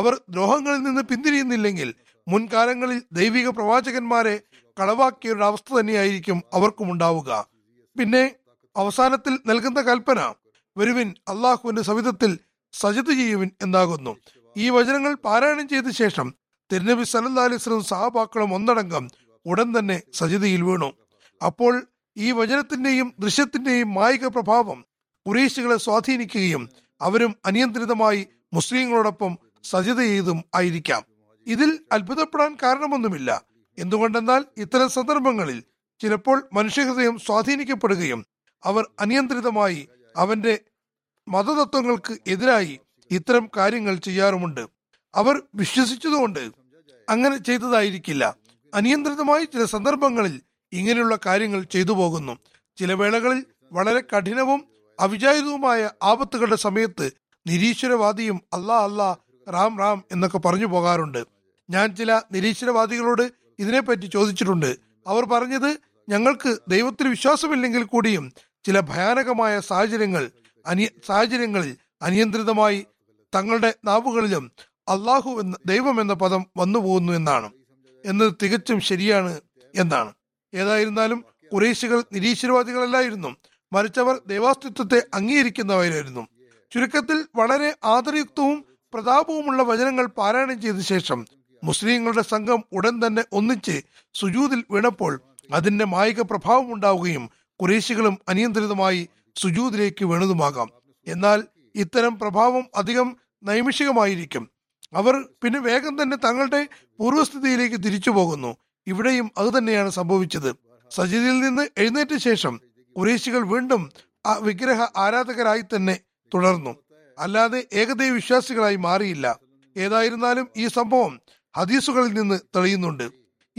അവർ ദ്രോഹങ്ങളിൽ നിന്ന് പിന്തിരിയുന്നില്ലെങ്കിൽ മുൻകാലങ്ങളിൽ ദൈവിക പ്രവാചകന്മാരെ കളവാക്കിയൊരു അവസ്ഥ തന്നെയായിരിക്കും അവർക്കും ഉണ്ടാവുക. പിന്നെ അവസാനത്തിൽ നൽകുന്ന കൽപ്പന വരുവിൻ, അള്ളാഹുവിന്റെ സവിധത്തിൽ സജദ് ചെയ്യുവിൻ എന്നാകുന്നു. ഈ വചനങ്ങൾ പാരായണം ചെയ്ത ശേഷം തിരുനബി സല്ലല്ലാഹു അലൈഹി വസല്ലം സഹാബാക്കളും ഒന്നടങ്കം ഉടൻ തന്നെ സജദയിൽ വീണു. അപ്പോൾ ഈ വചനത്തിന്റെയും ദൃശ്യത്തിന്റെയും മായിക പ്രഭാവം ഖുറൈശികളെ സ്വാധീനിക്കുകയും അവരും അനിയന്ത്രിതമായി മുസ്ലിങ്ങളോടൊപ്പം സജദ ചെയ്തും ആയിരിക്കാം. ഇതിൽ അത്ഭുതപ്പെടാൻ കാരണമൊന്നുമില്ല. എന്തുകൊണ്ടെന്നാൽ ഇത്തരം സന്ദർഭങ്ങളിൽ ചിലപ്പോൾ മനുഷ്യഹൃദയം സ്വാധീനിക്കപ്പെടുകയും അവർ അനിയന്ത്രിതമായി അവന്റെ മതതത്വങ്ങൾക്ക് എതിരായി ഇത്തരം കാര്യങ്ങൾ ചെയ്യാറുമുണ്ട്. അവർ വിശ്വസിച്ചതുകൊണ്ട് അങ്ങനെ ചെയ്തതായിരിക്കില്ല. അനിയന്ത്രിതമായി ചില സന്ദർഭങ്ങളിൽ ഇങ്ങനെയുള്ള കാര്യങ്ങൾ ചെയ്തു പോകുന്നു. ചില വേളകളിൽ വളരെ കഠിനവും അവിചാരിതവുമായ ആപത്തുകളുടെ സമയത്ത് നിരീശ്വരവാദിയും അല്ലാ അല്ലാ റാം റാം എന്നൊക്കെ പറഞ്ഞു പോകാറുണ്ട്. ഞാൻ ചില നിരീശ്വരവാദികളോട് ഇതിനെപ്പറ്റി ചോദിച്ചിട്ടുണ്ട്. അവർ പറഞ്ഞത്, ഞങ്ങൾക്ക് ദൈവത്തിൽ വിശ്വാസമില്ലെങ്കിൽ കൂടിയും ചില ഭയാനകമായ സാഹചര്യങ്ങൾ അനിയ സാഹചര്യങ്ങളിൽ അനിയന്ത്രിതമായി തങ്ങളുടെ നാവുകളിലും അള്ളാഹു എന്ന ദൈവം എന്ന പദം വന്നു പോകുന്നു എന്നാണ് എന്നത് തികച്ചും ശരിയാണ് എന്നാണ്. ഏതായിരുന്നാലും ഖുറൈശികൾ നിരീശ്വരവാദികളല്ലായിരുന്നു, മറിച്ചവർ ദൈവാസ്തിത്വത്തെ അംഗീകരിക്കുന്നവരായിരുന്നു. ചുരുക്കത്തിൽ വളരെ ആദരയുക്തവും പ്രതാപവുമുള്ള വചനങ്ങൾ പാരായണം ചെയ്ത ശേഷം മുസ്ലിങ്ങളുടെ സംഘം ഉടൻ തന്നെ ഒന്നിച്ച് സുജൂദിൽ വീണപ്പോൾ അതിന്റെ മായിക പ്രഭാവം ഉണ്ടാവുകയും ഖുറൈശികളും അനിയന്ത്രിതമായി സുജൂദിലേക്ക് വീണതുമാകാം. എന്നാൽ ഇത്തരം പ്രഭാവം അധികം നൈമിഷികമായിരിക്കും. അവർ പിന്നെ വേഗം തന്നെ തങ്ങളുടെ പൂർവ്വസ്ഥിതിയിലേക്ക് തിരിച്ചു പോകുന്നു. ഇവിടെയും അത് തന്നെയാണ് സംഭവിച്ചത്. സജീദിൽ നിന്ന് എഴുന്നേറ്റ ശേഷം ഖുറൈശികൾ വീണ്ടും ആ വിഗ്രഹ ആരാധകരായി തന്നെ തുടർന്നു, അല്ലാതെ ഏകദൈവ വിശ്വാസികളായി മാറിയില്ല. ഏതായിരുന്നാലും ഈ സംഭവം ഹദീസുകളിൽ നിന്ന് തെളിയുന്നുണ്ട്.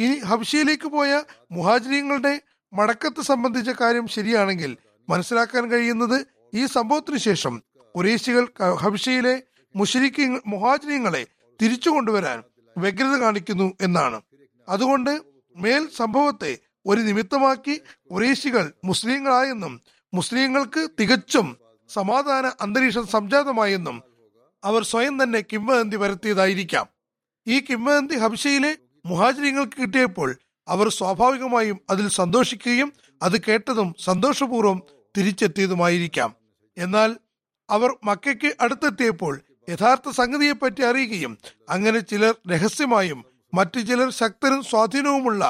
ഇനി ഹബ്ശിയിലേക്ക് പോയ മുഹാജിരീങ്ങളുടെ മടക്കത്ത് സംബന്ധിച്ച കാര്യം ശരിയാണെങ്കിൽ മനസ്സിലാക്കാൻ കഴിയുന്നത്, ഈ സംഭവത്തിനു ശേഷം ഖുറൈശികൾ ഹബ്ശയിലെ മുശ്രിക് മുഹാജിരീങ്ങളെ തിരിച്ചു കൊണ്ടുവരാൻ വ്യഗ്രത കാണിക്കുന്നു എന്നാണ്. അതുകൊണ്ട് മേൽ സംഭവത്തെ ഒരു നിമിത്തമാക്കി ഖുറൈശികൾ മുസ്ലിങ്ങളായെന്നും മുസ്ലിങ്ങൾക്ക് തികച്ചും സമാധാന അന്തരീക്ഷം സംജാതമായെന്നും അവർ സ്വയം തന്നെ കിംവദന്തി പരത്തിയതായിരിക്കാം. ഈ കിംവദന്തി ഹബ്ശയിലെ മുഹാജിരീങ്ങൾക്ക് കിട്ടിയപ്പോൾ അവർ സ്വാഭാവികമായും അതിൽ സന്തോഷിക്കുകയും അത് കേട്ടതും സന്തോഷപൂർവ്വം തിരിച്ചെത്തിയതുമായിരിക്കാം. എന്നാൽ അവർ മക്കയ്ക്ക് അടുത്തെത്തിയപ്പോൾ യഥാർത്ഥ സംഗതിയെപ്പറ്റി അറിയുകയും അങ്ങനെ ചിലർ രഹസ്യമായും മറ്റു ചിലർ ശക്തരും സ്വാധീനവുമുള്ള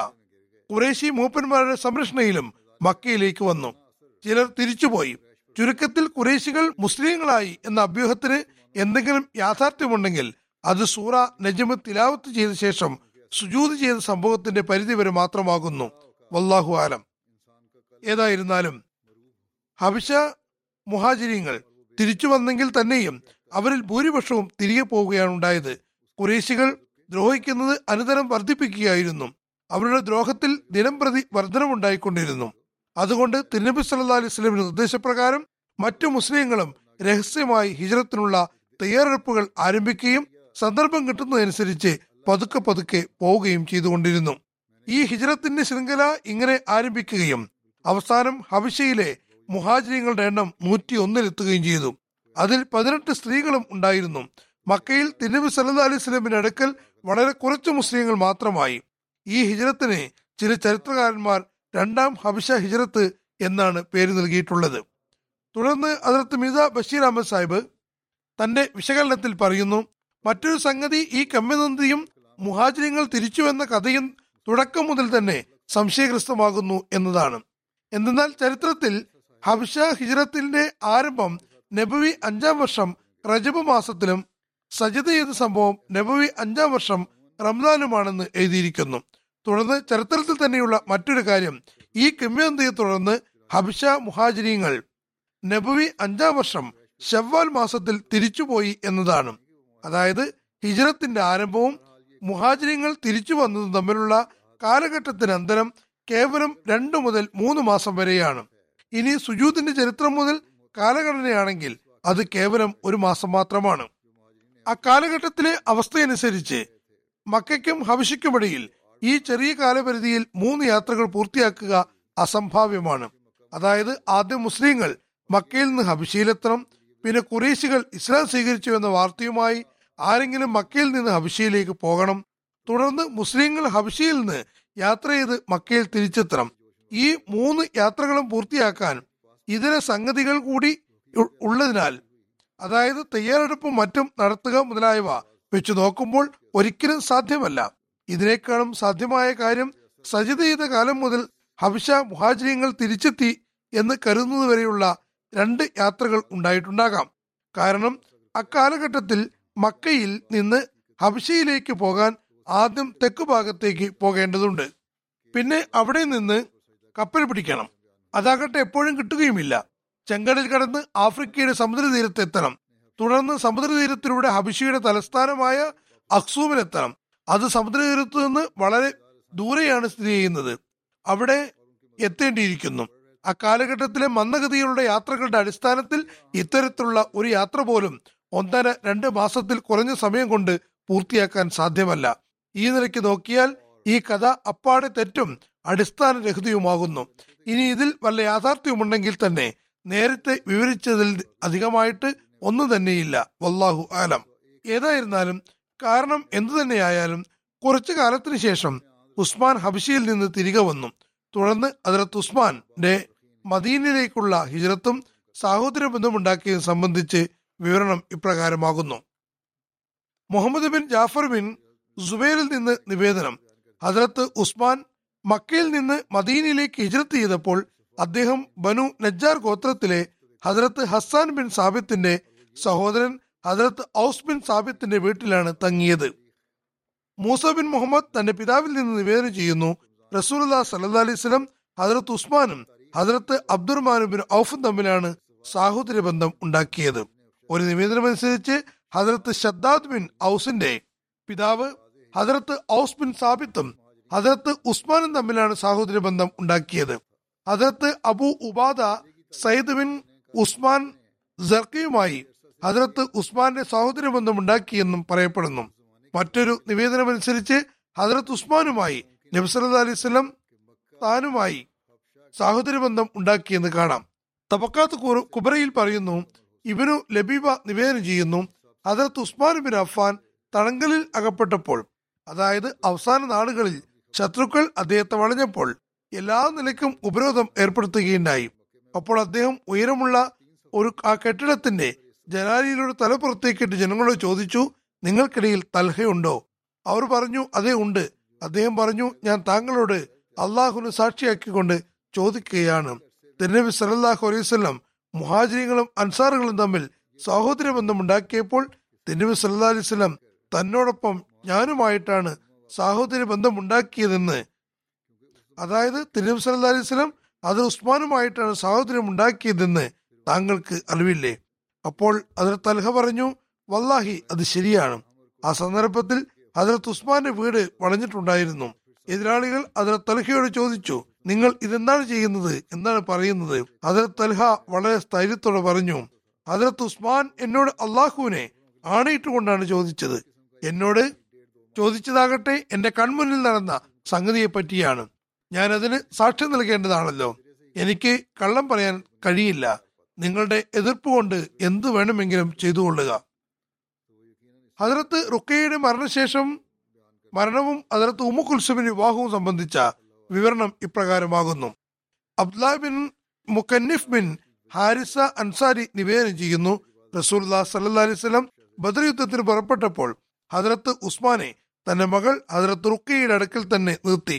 ഖുറൈശി മൂപ്പന്മാരുടെ സംരക്ഷണയിലും മക്കയിലേക്ക് വന്നു. ചിലർ തിരിച്ചുപോയി. ചുരുക്കത്തിൽ ഖുറൈശികൾ മുസ്ലിങ്ങളായി എന്ന അഭ്യൂഹത്തിന് എന്തെങ്കിലും യാഥാർത്ഥ്യമുണ്ടെങ്കിൽ അത് സൂറ നജ്മ് തിലാവത്ത് ചെയ്ത ശേഷം സുജൂദ് ചെയ്ത സംഭവത്തിന്റെ പരിധി വരെ മാത്രമാകുന്നു. വല്ലാഹു ആലം. ഏതായിരുന്നാലും ഹബിഷ മുഹാജിരീങ്ങൾ തിരിച്ചു വന്നെങ്കിൽ തന്നെയും അവരിൽ ഭൂരിപക്ഷവും തിരികെ പോവുകയാണ് ഉണ്ടായത്. ഖുറൈശികൾ ദ്രോഹിക്കുന്നത് അനുദിനം വർദ്ധിപ്പിക്കുകയായിരുന്നു. അവരുടെ ദ്രോഹത്തിൽ ദിനം പ്രതി വർധനമുണ്ടായിക്കൊണ്ടിരുന്നു. അതുകൊണ്ട് തിരുനബി സല്ലല്ലാഹു അലൈഹി വസല്ലമിന്റെ നിർദ്ദേശപ്രകാരം മറ്റു മുസ്ലിങ്ങളും രഹസ്യമായി ഹിജ്റത്തിനുള്ള തയ്യാറെടുപ്പുകൾ ആരംഭിക്കുകയും സന്ദർഭം കിട്ടുന്നതനുസരിച്ച് പതുക്കെ പതുക്കെ പോവുകയും ചെയ്തുകൊണ്ടിരുന്നു. ഈ ഹിജ്റത്തിന്റെ ശൃംഖല ഇങ്ങനെ ആരംഭിക്കുകയും അവസാനം ഹബിശയിലെ മുഹാജിരീങ്ങളുടെ എണ്ണം നൂറ്റി ഒന്നിലെത്തുകയും ചെയ്തു. അതിൽ പതിനെട്ട് സ്ത്രീകളും ഉണ്ടായിരുന്നു. മക്കയിൽ തിരുനബി സല്ലല്ലാഹു അലൈഹി വസല്ലമിന്റെ അടുക്കൽ വളരെ കുറച്ച് മുസ്ലിങ്ങൾ മാത്രമായി. ഈ ഹിജ്റത്തിനെ ചില ചരിത്രകാരന്മാർ രണ്ടാം ഹബിശ ഹിജ്റത്ത് എന്നാണ് പേര് നൽകിയിട്ടുള്ളത്. തുടർന്ന് ഹദ്റത്ത് മിർസ ബഷീർ അഹമ്മദ് സാഹിബ് തന്റെ വിശകലനത്തിൽ പറയുന്നു, മറ്റൊരു സംഗതി ഈ കിംവദന്തിയും മുഹാജിരീങ്ങൾ തിരിച്ചുവെന്ന കഥയും തുടക്കം മുതൽ തന്നെ സംശയഗ്രസ്തമാകുന്നു എന്നതാണ്. എന്തെന്നാൽ ചരിത്രത്തിൽ ഹബ്ഷ ഹിജ്റത്തിന്റെ ആരംഭം നബവി അഞ്ചാം വർഷം റജബ് മാസത്തിലും സജദ എന്ന സംഭവം നബവി അഞ്ചാം വർഷം റംസാനുമാണെന്ന് എഴുതിയിരിക്കുന്നു. തുടർന്ന് ചരിത്രത്തിൽ തന്നെയുള്ള മറ്റൊരു കാര്യം, ഈ കിംവദയെ തുടർന്ന് ഹബ്ഷ മുഹാജിരിങ്ങൾ നബവി അഞ്ചാം വർഷം ഷവ്വാൽ മാസത്തിൽ തിരിച്ചുപോയി എന്നതാണ്. അതായത് ഹിജ്റത്തിന്റെ ആരംഭവും മുഹാജിരിങ്ങൾ തിരിച്ചു വന്നതും തമ്മിലുള്ള കാലഘട്ടത്തിന് അന്തരം കേവലം രണ്ടു മുതൽ മൂന്ന് മാസം വരെയാണ്. ഇനി സുജൂദിന്റെ ചരിത്രം മുതൽ കാലഘടനയാണെങ്കിൽ അത് കേവലം ഒരു മാസം മാത്രമാണ്. അക്കാലഘട്ടത്തിലെ അവസ്ഥയനുസരിച്ച് മക്കയ്ക്കും ഹബശയ്ക്കുമിടയിൽ ഈ ചെറിയ കാലപരിധിയിൽ മൂന്ന് യാത്രകൾ പൂർത്തിയാക്കുക അസംഭാവ്യമാണ്. അതായത് ആദ്യം മുസ്ലിങ്ങൾ മക്കയിൽ നിന്ന് ഹബശയിലെത്തണം, പിന്നെ കുറേശികൾ ഇസ്ലാം സ്വീകരിച്ചു എന്ന വാർത്തയുമായി ആരെങ്കിലും മക്കയിൽ നിന്ന് ഹബശയിലേക്ക് പോകണം, തുടർന്ന് മുസ്ലിങ്ങൾ ഹബശയിൽ നിന്ന് യാത്ര ചെയ്ത് മക്കയിൽ തിരിച്ചെത്തണം. ഈ മൂന്ന് യാത്രകളും പൂർത്തിയാക്കാൻ ഇതര സംഗതികൾ കൂടി ഉള്ളതിനാൽ, അതായത് തയ്യാറെടുപ്പും മറ്റും നടത്തുക മുതലായവ വെച്ച് നോക്കുമ്പോൾ ഒരിക്കലും സാധ്യമല്ല. ഇതിനേക്കാളും സാധ്യമായ കാര്യം സജിദ ചെയ്ത കാലം മുതൽ ഹബശ മുഹാജിരിങ്ങൾ തിരിച്ചെത്തി എന്ന് കരുതുന്നതുവരെയുള്ള രണ്ട് യാത്രകൾ ഉണ്ടായിട്ടുണ്ടാകാം. കാരണം അക്കാലഘട്ടത്തിൽ മക്കയിൽ നിന്ന് ഹബശയിലേക്ക് പോകാൻ ആദ്യം തെക്കു ഭാഗത്തേക്ക് പോകേണ്ടതുണ്ട്, പിന്നെ അവിടെ നിന്ന് കപ്പൽ പിടിക്കണം, അതാകട്ടെ എപ്പോഴും കിട്ടുകയുമില്ല. ചെങ്കടൽ കടന്ന് ആഫ്രിക്കയുടെ സമുദ്രതീരത്തെത്തണം, തുടർന്ന് സമുദ്രതീരത്തിലൂടെ ഹബശയുടെ തലസ്ഥാനമായ അക്സൂമിലെത്തണം. അത് സമുദ്രതീരത്തു നിന്ന് വളരെ ദൂരെയാണ് സ്ഥിതി ചെയ്യുന്നത്, അവിടെ എത്തേണ്ടിയിരിക്കുന്നു. അക്കാലഘട്ടത്തിലെ മന്ദഗതികളുടെ യാത്രകളുടെ അടിസ്ഥാനത്തിൽ ഇത്തരത്തിലുള്ള ഒരു യാത്ര പോലും ഒന്നര രണ്ട് മാസത്തിൽ കുറഞ്ഞ സമയം കൊണ്ട് പൂർത്തിയാക്കാൻ സാധ്യമല്ല. ഈ നിലയ്ക്ക് നോക്കിയാൽ ഈ കഥ അപ്പാടെ തെറ്റും അടിസ്ഥാനരഹിതയുമാകുന്നു. ഇനി ഇതിൽ വല്ല യാഥാർത്ഥ്യമുണ്ടെങ്കിൽ തന്നെ നേരത്തെ വിവരിച്ചതിൽ അധികമായിട്ട് ഒന്നും തന്നെയില്ല. വല്ലാഹു ആലം. ഏതായിരുന്നാലും കാരണം എന്തു തന്നെയായാലും കുറച്ചു കാലത്തിന് ശേഷം ഉസ്മാൻ ഹബശിയിൽ നിന്ന് തിരികെ വന്നു. തുടർന്ന് ഹദ്റത്ത് ഉസ്മാന്റെ മദീനയിലേക്കുള്ള ഹിജ്റത്തും സാഹോദര്യ ബന്ധമുണ്ടാക്കിയതും സംബന്ധിച്ച് വിവരണം ഇപ്രകാരമാകുന്നു. മുഹമ്മദ് ബിൻ ജാഫർ ബിൻ സുബൈറിൽ നിന്ന് നിവേദനം: ഹദ്റത്ത് ഉസ്മാൻ മക്കയിൽ നിന്ന് മദീനയിലേക്ക് ഹിജ്റത്ത് ചെയ്തപ്പോൾ അദ്ദേഹം ബനു നജ്ജാർ ഗോത്രത്തിലെ ഹദ്റത്ത് ഹസ്സാൻ ബിൻ സാബിത്തിന്റെ സഹോദരൻ ഹദ്റത്ത് ഔസ് ബിൻ സാബിത്തിന്റെ വീട്ടിലാണ് തങ്ങിയത്. മൂസ ബിൻ മുഹമ്മദ് തന്റെ പിതാവിൽ നിന്ന് നിവേദനം ചെയ്യുന്നു, റസൂലുള്ളാഹി സ്വല്ലല്ലാഹി അലൈഹി വസല്ലം ഹദ്റത്ത് ഉസ്മാനും ഹദ്റത്ത് അബ്ദുറഹ്മാൻ ബിൻ ഔഫും തമ്മിലാണ് സാഹോദര്യ ബന്ധം ഉണ്ടാക്കിയത്. ഒരു നിവേദനമനുസരിച്ച് ഹദ്റത്ത് ഷദ്ദാദ് ബിൻ ഔസിന്റെ പിതാവ് ഹദ്റത്ത് ഔസ് ബിൻ സാബിത്തും ഹദ്റത്ത് ഉസ്മാനും തമ്മിലാണ് സാഹോദര്യ ബന്ധം ഉണ്ടാക്കിയത്. ഹദ്റത്ത് അബു ഉബാദ സയ്യിദ് ബിൻ ഉസ്മാൻ ജർക്കിയുമായി ഹദ്റത്ത് ഉസ്മാന്റെ സാഹോദര്യ ബന്ധം ഉണ്ടാക്കിയെന്നും പറയപ്പെടുന്നു. മറ്റൊരു നിവേദനമനുസരിച്ച് ഹദ്റത്ത് ഉസ്മാനുമായി നബി സല്ലല്ലാഹു അലൈഹി വസല്ലം താനുമായി സാഹോദര്യ ബന്ധം ഉണ്ടാക്കിയെന്ന് കാണാം. തബക്കാത്ത് കുബറയിൽ പറയുന്നു, ഇബ്നു ലബീബ നിവേദനം ചെയ്യുന്നു, ഹദ്റത്ത് ഉസ്മാൻ ബിൻ അഫ്ഫാൻ തടങ്കലിൽ അകപ്പെട്ടപ്പോൾ, അതായത് അവസാന നാളുകളിൽ ശത്രുക്കൾ അദ്ദേഹത്തെ വളഞ്ഞപ്പോൾ എല്ലാ നിലയ്ക്കും ഉപരോധം ഏർപ്പെടുത്തുകയുണ്ടായി. അപ്പോൾ അദ്ദേഹം ഉയരമുള്ള ഒരു ആ കെട്ടിടത്തിന്റെ ജനാലിയിലൂടെ തല പുറത്തേക്കിട്ട് ജനങ്ങളോട് ചോദിച്ചു, നിങ്ങൾക്കിടയിൽ തൽഹയുണ്ടോ? അവർ പറഞ്ഞു, അതേ ഉണ്ട്. അദ്ദേഹം പറഞ്ഞു, ഞാൻ താങ്കളോട് അള്ളാഹുവിനെ സാക്ഷിയാക്കിക്കൊണ്ട് ചോദിക്കുകയാണ്, തിരുനബി സല്ലല്ലാഹു അലൈഹി വസല്ലം മുഹാജിരികളും അൻസാറുകളും തമ്മിൽ സഹോദര്യ ബന്ധം ഉണ്ടാക്കിയപ്പോൾ തിരുനബി സല്ലല്ലാഹു അലൈഹി വസല്ലം തന്നോടൊപ്പം ഞാനുമായിട്ടാണ് സാഹോദര്യ ബന്ധം ഉണ്ടാക്കിയതെന്ന്, അതായത് തിരുനബി സല്ലല്ലാഹു അലൈഹി വസല്ലം ഹദ്റത്ത് ഉസ്മാനുമായിട്ടാണ് സാഹോദര്യം ഉണ്ടാക്കിയതെന്ന് താങ്കൾക്ക് അറിവില്ലേ? അപ്പോൾ ഹദ്റത്ത് തൽഹ പറഞ്ഞു, വല്ലാഹി അത് ശരിയാണ്. ആ സന്ദർഭത്തിൽ ഹദ്റത്ത് ഉസ്മാന്റെ വീട് വളഞ്ഞിട്ടുണ്ടായിരുന്നു. എതിരാളികൾ ഹദ്റത്ത് തൽഹയോട് ചോദിച്ചു, നിങ്ങൾ ഇതെന്താണ് ചെയ്യുന്നത്, എന്താണ് പറയുന്നത്? ഹദ്റത്ത് തൽഹ വളരെ സ്ഥൈര്യത്തോടെ പറഞ്ഞു, ഹദ്റത്ത് ഉസ്മാൻ എന്നോട് അള്ളാഹുവിനെ ആണയിട്ടുകൊണ്ടാണ് ചോദിച്ചത്. എന്നോട് ചോദിച്ചതാകട്ടെ എന്റെ കൺമുന്നിൽ നടന്ന സംഗതിയെ പറ്റിയാണ്. ഞാൻ അതിന് സാക്ഷ്യം നൽകേണ്ടതാണല്ലോ. എനിക്ക് കള്ളം പറയാൻ കഴിയില്ല. നിങ്ങളുടെ എതിർപ്പ് കൊണ്ട് എന്ത് വേണമെങ്കിലും ചെയ്തുകൊള്ളുക. ഹദ്റത്ത് റുഖയ്യയുടെ മരണശേഷം മരണവും ഹദ്റത്ത് ഉമ്മു കുൽസുമിന്റെ വിവാഹവും സംബന്ധിച്ച വിവരണം ഇപ്രകാരമാകുന്നു. അബ്ദുല്ലാഹ് ബിൻ മുക്കന്നിഫ് ബിൻ ഹാരിസ അൻസാരി നിവേദനം ചെയ്യുന്നു, റസൂലുള്ളാഹി സ്വല്ലല്ലാഹി അലൈഹി വസല്ലം ബദർ യുദ്ധത്തിന് പുറപ്പെട്ടപ്പോൾ ഹദ്റത്ത് ഉസ്മാനെ തന്റെ മകൾ ഹദ്റത്ത് റുഖയ്യയുടെ അടുക്കൽ തന്നെ നിർത്തി.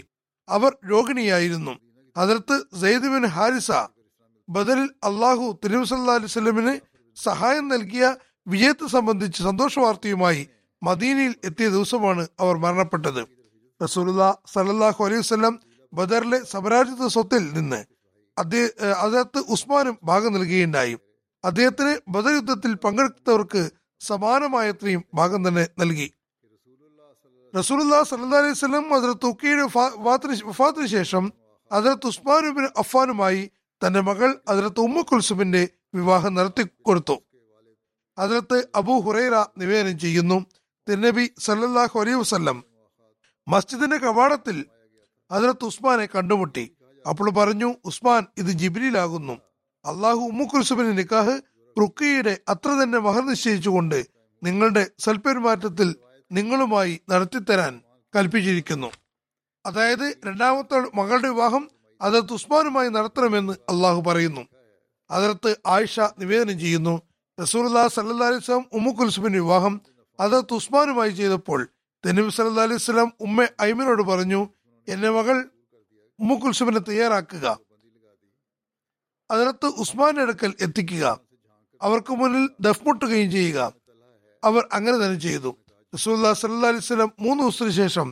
അവർ രോഗിണിയായിരുന്നു. ഹദ്റത്ത് സെയ്ദ് ബിൻ ഹാരിസ ബദറിൽ അള്ളാഹു തിരുനബി സല്ലല്ലാഹു അലൈഹി വസല്ലമിന് സഹായം നൽകിയ വിജയത്തെ സംബന്ധിച്ച് സന്തോഷ വാർത്തയുമായി മദീനയിൽ എത്തിയ ദിവസമാണ് അവർ മരണപ്പെട്ടത്. റസൂലുള്ളാഹി സല്ലല്ലാഹു അലൈഹി വസല്ലം ബദറിലെ സമരാജിത സ്വത്തിൽ നിന്ന് അദ്ദേഹം അതിനകത്ത് ഉസ്മാനും ഭാഗം നൽകുകയുണ്ടായി. അദ്ദേഹത്തിന് ബദർ യുദ്ധത്തിൽ പങ്കെടുത്തവർക്ക് സമാനമായ അത്രയും ഭാഗം തന്നെ നൽകി. റസൂലുള്ളാഹി സല്ലല്ലാഹു അലൈഹി വസല്ലം ഹസ്രത്ത് ഉഖൈയുടെ വഫാത്തിന് ശേഷം ഹസ്രത്ത് ഉസ്മാൻ ഇബ്നു അഫ്ഫാനുമായി തന്റെ മകൾ ഹസ്രത്ത് ഉമ്മു കുൽസുമിന്റെ വിവാഹം നടത്തി കൊടുത്തു. ഹസ്രത്ത് അബൂ ഹുറൈറ നിവേദനം ചെയ്യുന്നു, തിരുനബി സല്ലല്ലാഹു അലൈഹി വസല്ലം മസ്ജിദിന്റെ കവാടത്തിൽ ഹസ്രത്ത് ഉസ്മാനെ കണ്ടുമുട്ടി. അപ്പോൾ പറഞ്ഞു, ഉസ്മാൻ, ഇത് ജിബ്രീലാകുന്നു. അള്ളാഹു ഉമ്മു കുൽസുമിന്റെ നിക്കാഹ് റുഖിയയുടെ അത്ര തന്നെ മഹർ നിശ്ചയിച്ചുകൊണ്ട് നിങ്ങളുടെ സൽപെരുമാറ്റത്തിൽ നിങ്ങളുമായി നടത്തിത്തരാൻ കൽപ്പിച്ചിരിക്കുന്നു. അതായത് രണ്ടാമത്തെ മകളുടെ വിവാഹം ഹദരത്ത് ഉസ്മാനുമായി നടത്തണമെന്ന് അള്ളാഹു പറയുന്നു. ഹദരത്ത് ആയിഷ നിവേദനം ചെയ്യുന്നു, റസൂലുള്ളാഹി സല്ലല്ലാഹു അലൈഹി വസല്ലം ഉമ്മു കുൽസുമിന്റെ വിവാഹം ഹദരത്ത് ഉസ്മാനുമായി ചെയ്തപ്പോൾ തിരുനബി സല്ലല്ലാഹു അലൈഹി വസല്ലം ഉമ്മ ഐമിനോട് പറഞ്ഞു, എന്റെ മകൾ ഉമ്മു കുൽസുമിനെ തയ്യാറാക്കുക, ഹദരത്ത് ഉസ്മാന്റെ അടുക്കൽ എത്തിക്കുക, അവർക്ക് മുന്നിൽ ദഫ്മുട്ടുകയും ചെയ്യുക. അവർ അങ്ങനെ തന്നെ ചെയ്തു. റസൂലുള്ളാഹി സല്ലല്ലാഹു അലൈഹി വസല്ലം മൂന്ന് ദിവസത്തിന് ശേഷം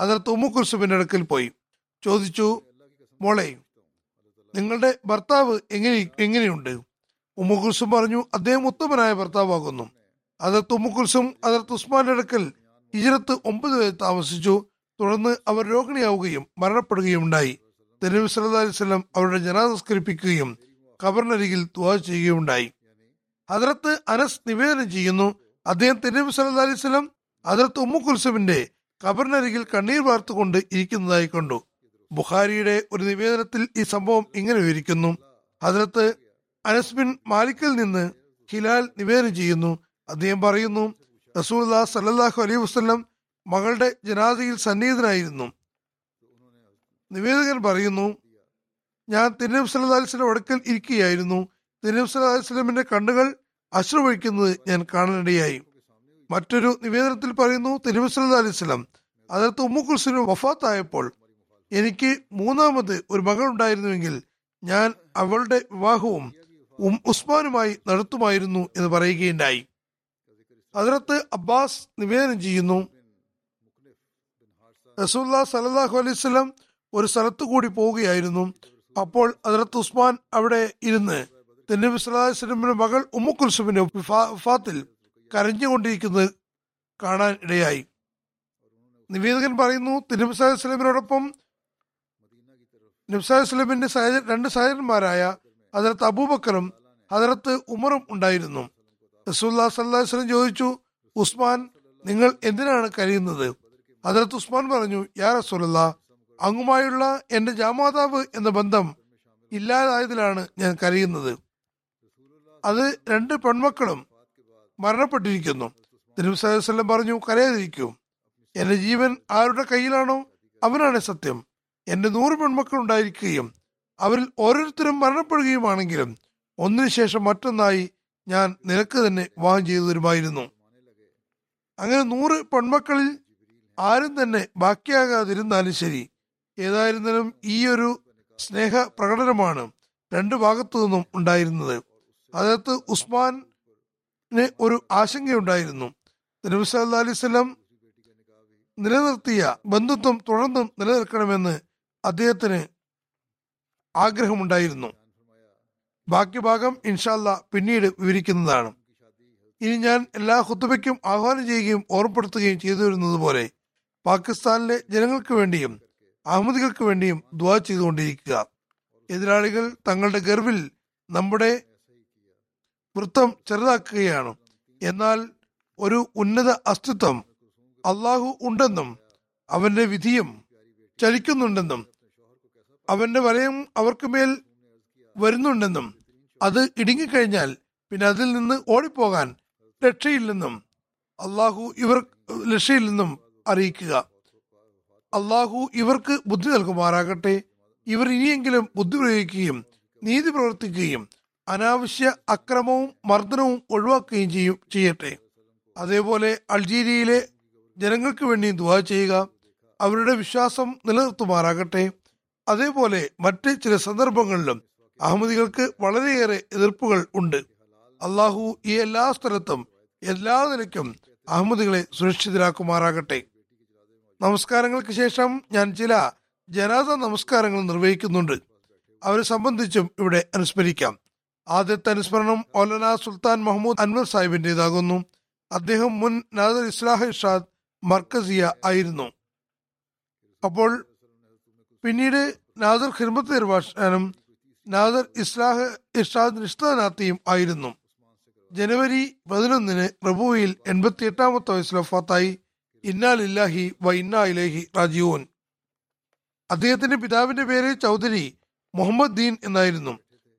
ഹദരത്ത് ഉമ്മു കുൽസുമിന്റെ അടുക്കൽ പോയി ചോദിച്ചു, മോളെ, നിങ്ങളുടെ ഭർത്താവ് എങ്ങനെ എങ്ങനെയുണ്ട്? ഉമ്മു കുൽസും പറഞ്ഞു, അദ്ദേഹം ഉത്തമനായ ഭർത്താവാകുന്നു. ഹദരത്ത് ഉമ്മു കുൽസും ഹദരത്ത് ഉസ്മാന്റെ അടുക്കൽ ഹിജ്റത്ത് ഒമ്പത് വരെ താമസിച്ചു. തുടർന്ന് അവർ രോഗിണിയാവുകയും മരണപ്പെടുകയും ഉണ്ടായി. തിരുനബി സല്ലല്ലാഹു അലൈഹി വസല്ലം അവരുടെ ജനാസ സംസ്കരിപ്പിക്കുകയും ഖബറിനരികിൽ ദുആ ചെയ്യുകയും ഉണ്ടായി. ഹദരത്ത് അനസ് നിവേദനം ചെയ്യുന്നു, അദ്ദേഹം തിരുനബി സല്ലല്ലാഹു അലൈഹി വസല്ലം ഹദരത്ത് ഉമ്മു കുൽസുമിന്റെ ഖബറിനരികിൽ കണ്ണീർ വാർത്തുകൊണ്ട് ഇരിക്കുന്നതായി കണ്ടു. ബുഖാരിയുടെ ഒരു നിവേദനത്തിൽ ഈ സംഭവം ഇങ്ങനെ വിവരിക്കുന്നു. ഹദരത്ത് അനസ് ബിൻ മാലിക്കിൽ നിന്ന് ഹിലാൽ നിവേദനം ചെയ്യുന്നു, അദ്ദേഹം പറയുന്നു, റസൂലുള്ളാഹി സല്ലല്ലാഹു അലൈഹി വസല്ലം മകളുടെ ജനാസയിൽ സന്നിഹിതനായിരുന്നു. നിവേദകൻ പറയുന്നു, ഞാൻ തിരുനബി സല്ലല്ലാഹു അലൈഹി വസല്ലം അടുക്കൽ ഇരിക്കുകയായിരുന്നു. തിരുനബി സല്ലല്ലാഹു അലൈഹി വസല്ലമിന്റെ കണ്ണുകൾ അശ്രുവഹിക്കുന്നത് ഞാൻ കാണാനിടയായി. മറ്റൊരു നിവേദനത്തിൽ പറയുന്നു, തിരുനബി സല്ലല്ലാഹു അലൈഹി വസല്ലം ഹദരത്ത് ഉമ്മു കുൽസും വഫാത്തായപ്പോൾ എനിക്ക് മൂന്നാമത് ഒരു മകൾ ഉണ്ടായിരുന്നുവെങ്കിൽ ഞാൻ അവളുടെ വിവാഹവും ഉസ്മാനുമായി നടത്തുമായിരുന്നു എന്ന് പറയുകയുണ്ടായി. ഹദരത്ത് അബ്ബാസ് നിവേദനം ചെയ്യുന്നു, റസൂലുള്ളാഹി സല്ലല്ലാഹു അലൈഹി വസല്ലം ഒരു സ്ഥലത്തു കൂടി പോവുകയായിരുന്നു. അപ്പോൾ ഹദരത്ത് ഉസ്മാൻ അവിടെ ഇരുന്ന് തിരുനബി സല്ലല്ലാഹു അലൈഹി വസല്ലമിന്റെ മകൾ ഉമ്മു കുൽസുമിന്റെ വഫാത്തിൽ കരഞ്ഞുകൊണ്ടിരിക്കുന്നത് കാണാൻ ഇടയായി. നിവേദകൻ പറയുന്നു, തിരുനബി സല്ലല്ലാഹു അലൈഹി വസല്ലമിനോടൊപ്പം നബി സല്ലല്ലാഹു അലൈഹി വസല്ലമിന്റെ സഹ രണ്ട് സഹോദരന്മാരായ ഹദരത്ത് അബൂബക്കറും ഹദരത്ത് ഉമറും ഉണ്ടായിരുന്നു. റസൂലുള്ളാഹി സല്ലല്ലാഹു അലൈഹി വസല്ലം ചോദിച്ചു, ഉസ്മാൻ, നിങ്ങൾ എന്തിനാണ് കരയുന്നത്? ഹദരത്ത് ഉസ്മാൻ പറഞ്ഞു, യാ റസൂലുള്ളാഹ്, അങ്ങുമായുള്ള എന്റെ ജാമാതാവ് എന്ന ബന്ധം ഇല്ലാതായതിലാണ് ഞാൻ കരയുന്നത്. അത് രണ്ട് പെൺമക്കളും മരണപ്പെട്ടിരിക്കുന്നു. തിരുനബി സല്ലല്ലാഹു അലൈഹി വസല്ലം പറഞ്ഞു, കരയാതിരിക്കൂ. എന്റെ ജീവൻ ആരുടെ കയ്യിലാണോ അവനാണ് സത്യം. എന്റെ നൂറ് പെൺമക്കൾ ഉണ്ടായിരിക്കുകയും അവരിൽ ഓരോരുത്തരും മരണപ്പെടുകയുമാണെങ്കിലും ഒന്നിനു ശേഷം മറ്റൊന്നായി ഞാൻ നിനക്ക് തന്നെ വിവാഹം ചെയ്തു തരുമായിരുന്നു. അങ്ങനെ നൂറ് പെൺമക്കളിൽ ആരും തന്നെ ബാക്കിയാകാതിരുന്നാലും ശരി, ഏതായിരുന്നാലും ഈ ഒരു സ്നേഹ പ്രകടനമാണ് രണ്ടു ഭാഗത്തു നിന്നും ഉണ്ടായിരുന്നത്. അതിനകത്ത് ഉസ്മാന് ഒരു ആശങ്കയുണ്ടായിരുന്നു. നബി സല്ലല്ലാഹു അലൈഹി വസല്ലം നിലനിർത്തിയ ബന്ധുത്വം തുടർന്നും നിലനിൽക്കണമെന്ന് അദ്ദേഹത്തിന് ആഗ്രഹമുണ്ടായിരുന്നു. ബാക്കി ഭാഗം ഇൻഷാല്ല പിന്നീട് വിവരിക്കുന്നതാണ്. ഇനി ഞാൻ എല്ലാ ഖുതുബയ്ക്കും ആഹ്വാനം ചെയ്യുകയും ഓർമ്മപ്പെടുത്തുകയും ചെയ്തു വരുന്നത് പോലെ പാകിസ്ഥാനിലെ ജനങ്ങൾക്ക് വേണ്ടിയും അഹമ്മദികൾക്ക് വേണ്ടിയും ദുആ ചെയ്തുകൊണ്ടിരിക്കുക. എതിരാളികൾ തങ്ങളുടെ ഗർവിൽ നമ്മുടെ വൃത്തം ചെറുതാക്കുകയാണ്. എന്നാൽ ഒരു ഉന്നത അസ്തിത്വം അള്ളാഹു ഉണ്ടെന്നും അവന്റെ വിധിയും ചലിക്കുന്നുണ്ടെന്നും അവന്റെ വലയം അവർക്ക് മേൽ വരുന്നുണ്ടെന്നും അത് ഇടുങ്ങിക്കഴിഞ്ഞാൽ പിന്നെ അതിൽ നിന്ന് ഓടിപ്പോകാൻ രക്ഷയില്ലെന്നും അള്ളാഹു ഇവർ രക്ഷയില്ലെന്നും അറിയിക്കുക. അള്ളാഹു ഇവർക്ക് ബുദ്ധി നൽകുമാറാകട്ടെ. ഇവർ ഇനിയെങ്കിലും ബുദ്ധി പ്രയോഗിക്കുകയും നീതി പ്രവർത്തിക്കുകയും അനാവശ്യ അക്രമവും മർദ്ദനവും ഒഴിവാക്കുകയും ചെയ്യും ചെയ്യട്ടെ. അതേപോലെ അൾജീരിയയിലെ ജനങ്ങൾക്ക് വേണ്ടി ദുആ ചെയ്യുക, അവരുടെ വിശ്വാസം നിലനിർത്തുമാറാകട്ടെ. അതേപോലെ മറ്റ് ചില സന്ദർഭങ്ങളിലും അഹമ്മദികൾക്ക് വളരെയേറെ എതിർപ്പുകൾ ഉണ്ട്. അള്ളാഹു ഈ എല്ലാ സ്ഥലത്തും എല്ലാ നിലയ്ക്കും അഹമ്മദികളെ സുരക്ഷിതരാക്കുമാറാകട്ടെ. നമസ്കാരങ്ങൾക്ക് ശേഷം ഞാൻ ചില ജനാസ നമസ്കാരങ്ങൾ നിർവഹിക്കുന്നുണ്ട്. അവരെ സംബന്ധിച്ചും ഇവിടെ അനുസ്മരിക്കാം. ആദ്യത്തെ അനുസ്മരണം മൗലാന സുൽത്താൻ മഹ്മൂദ് അൻവർ സാഹിബിൻ്റെതാകുന്നു. അദ്ദേഹം മുൻ നാദർ ഇസ്ലാഹ് ഇർഷാദ് മർക്കസിയ ആയിരുന്നു. അപ്പോൾ പിന്നീട് നാദർ ഖിർമത്ത് നിർവാഹനം നാദർ ഇസ്ലാഹ് ഇർഷാദ് നിഷ്ഠാനാത്തിയും ആയിരുന്നു. ജനുവരി പതിനൊന്നിന് റബൂയിൽ എൺപത്തി എട്ടാമത്തെ വയസ്സിൽ വഫാത്തായി. ഇന്നാ ലില്ലാഹി വ ഇന്നാ ഇലൈഹി റാജിഊൻ. അദ്ദേഹത്തിന്റെ പിതാവിന്റെ പേര് ചൗധരി മുഹമ്മദ് ദീൻ എന്നായിരുന്നു.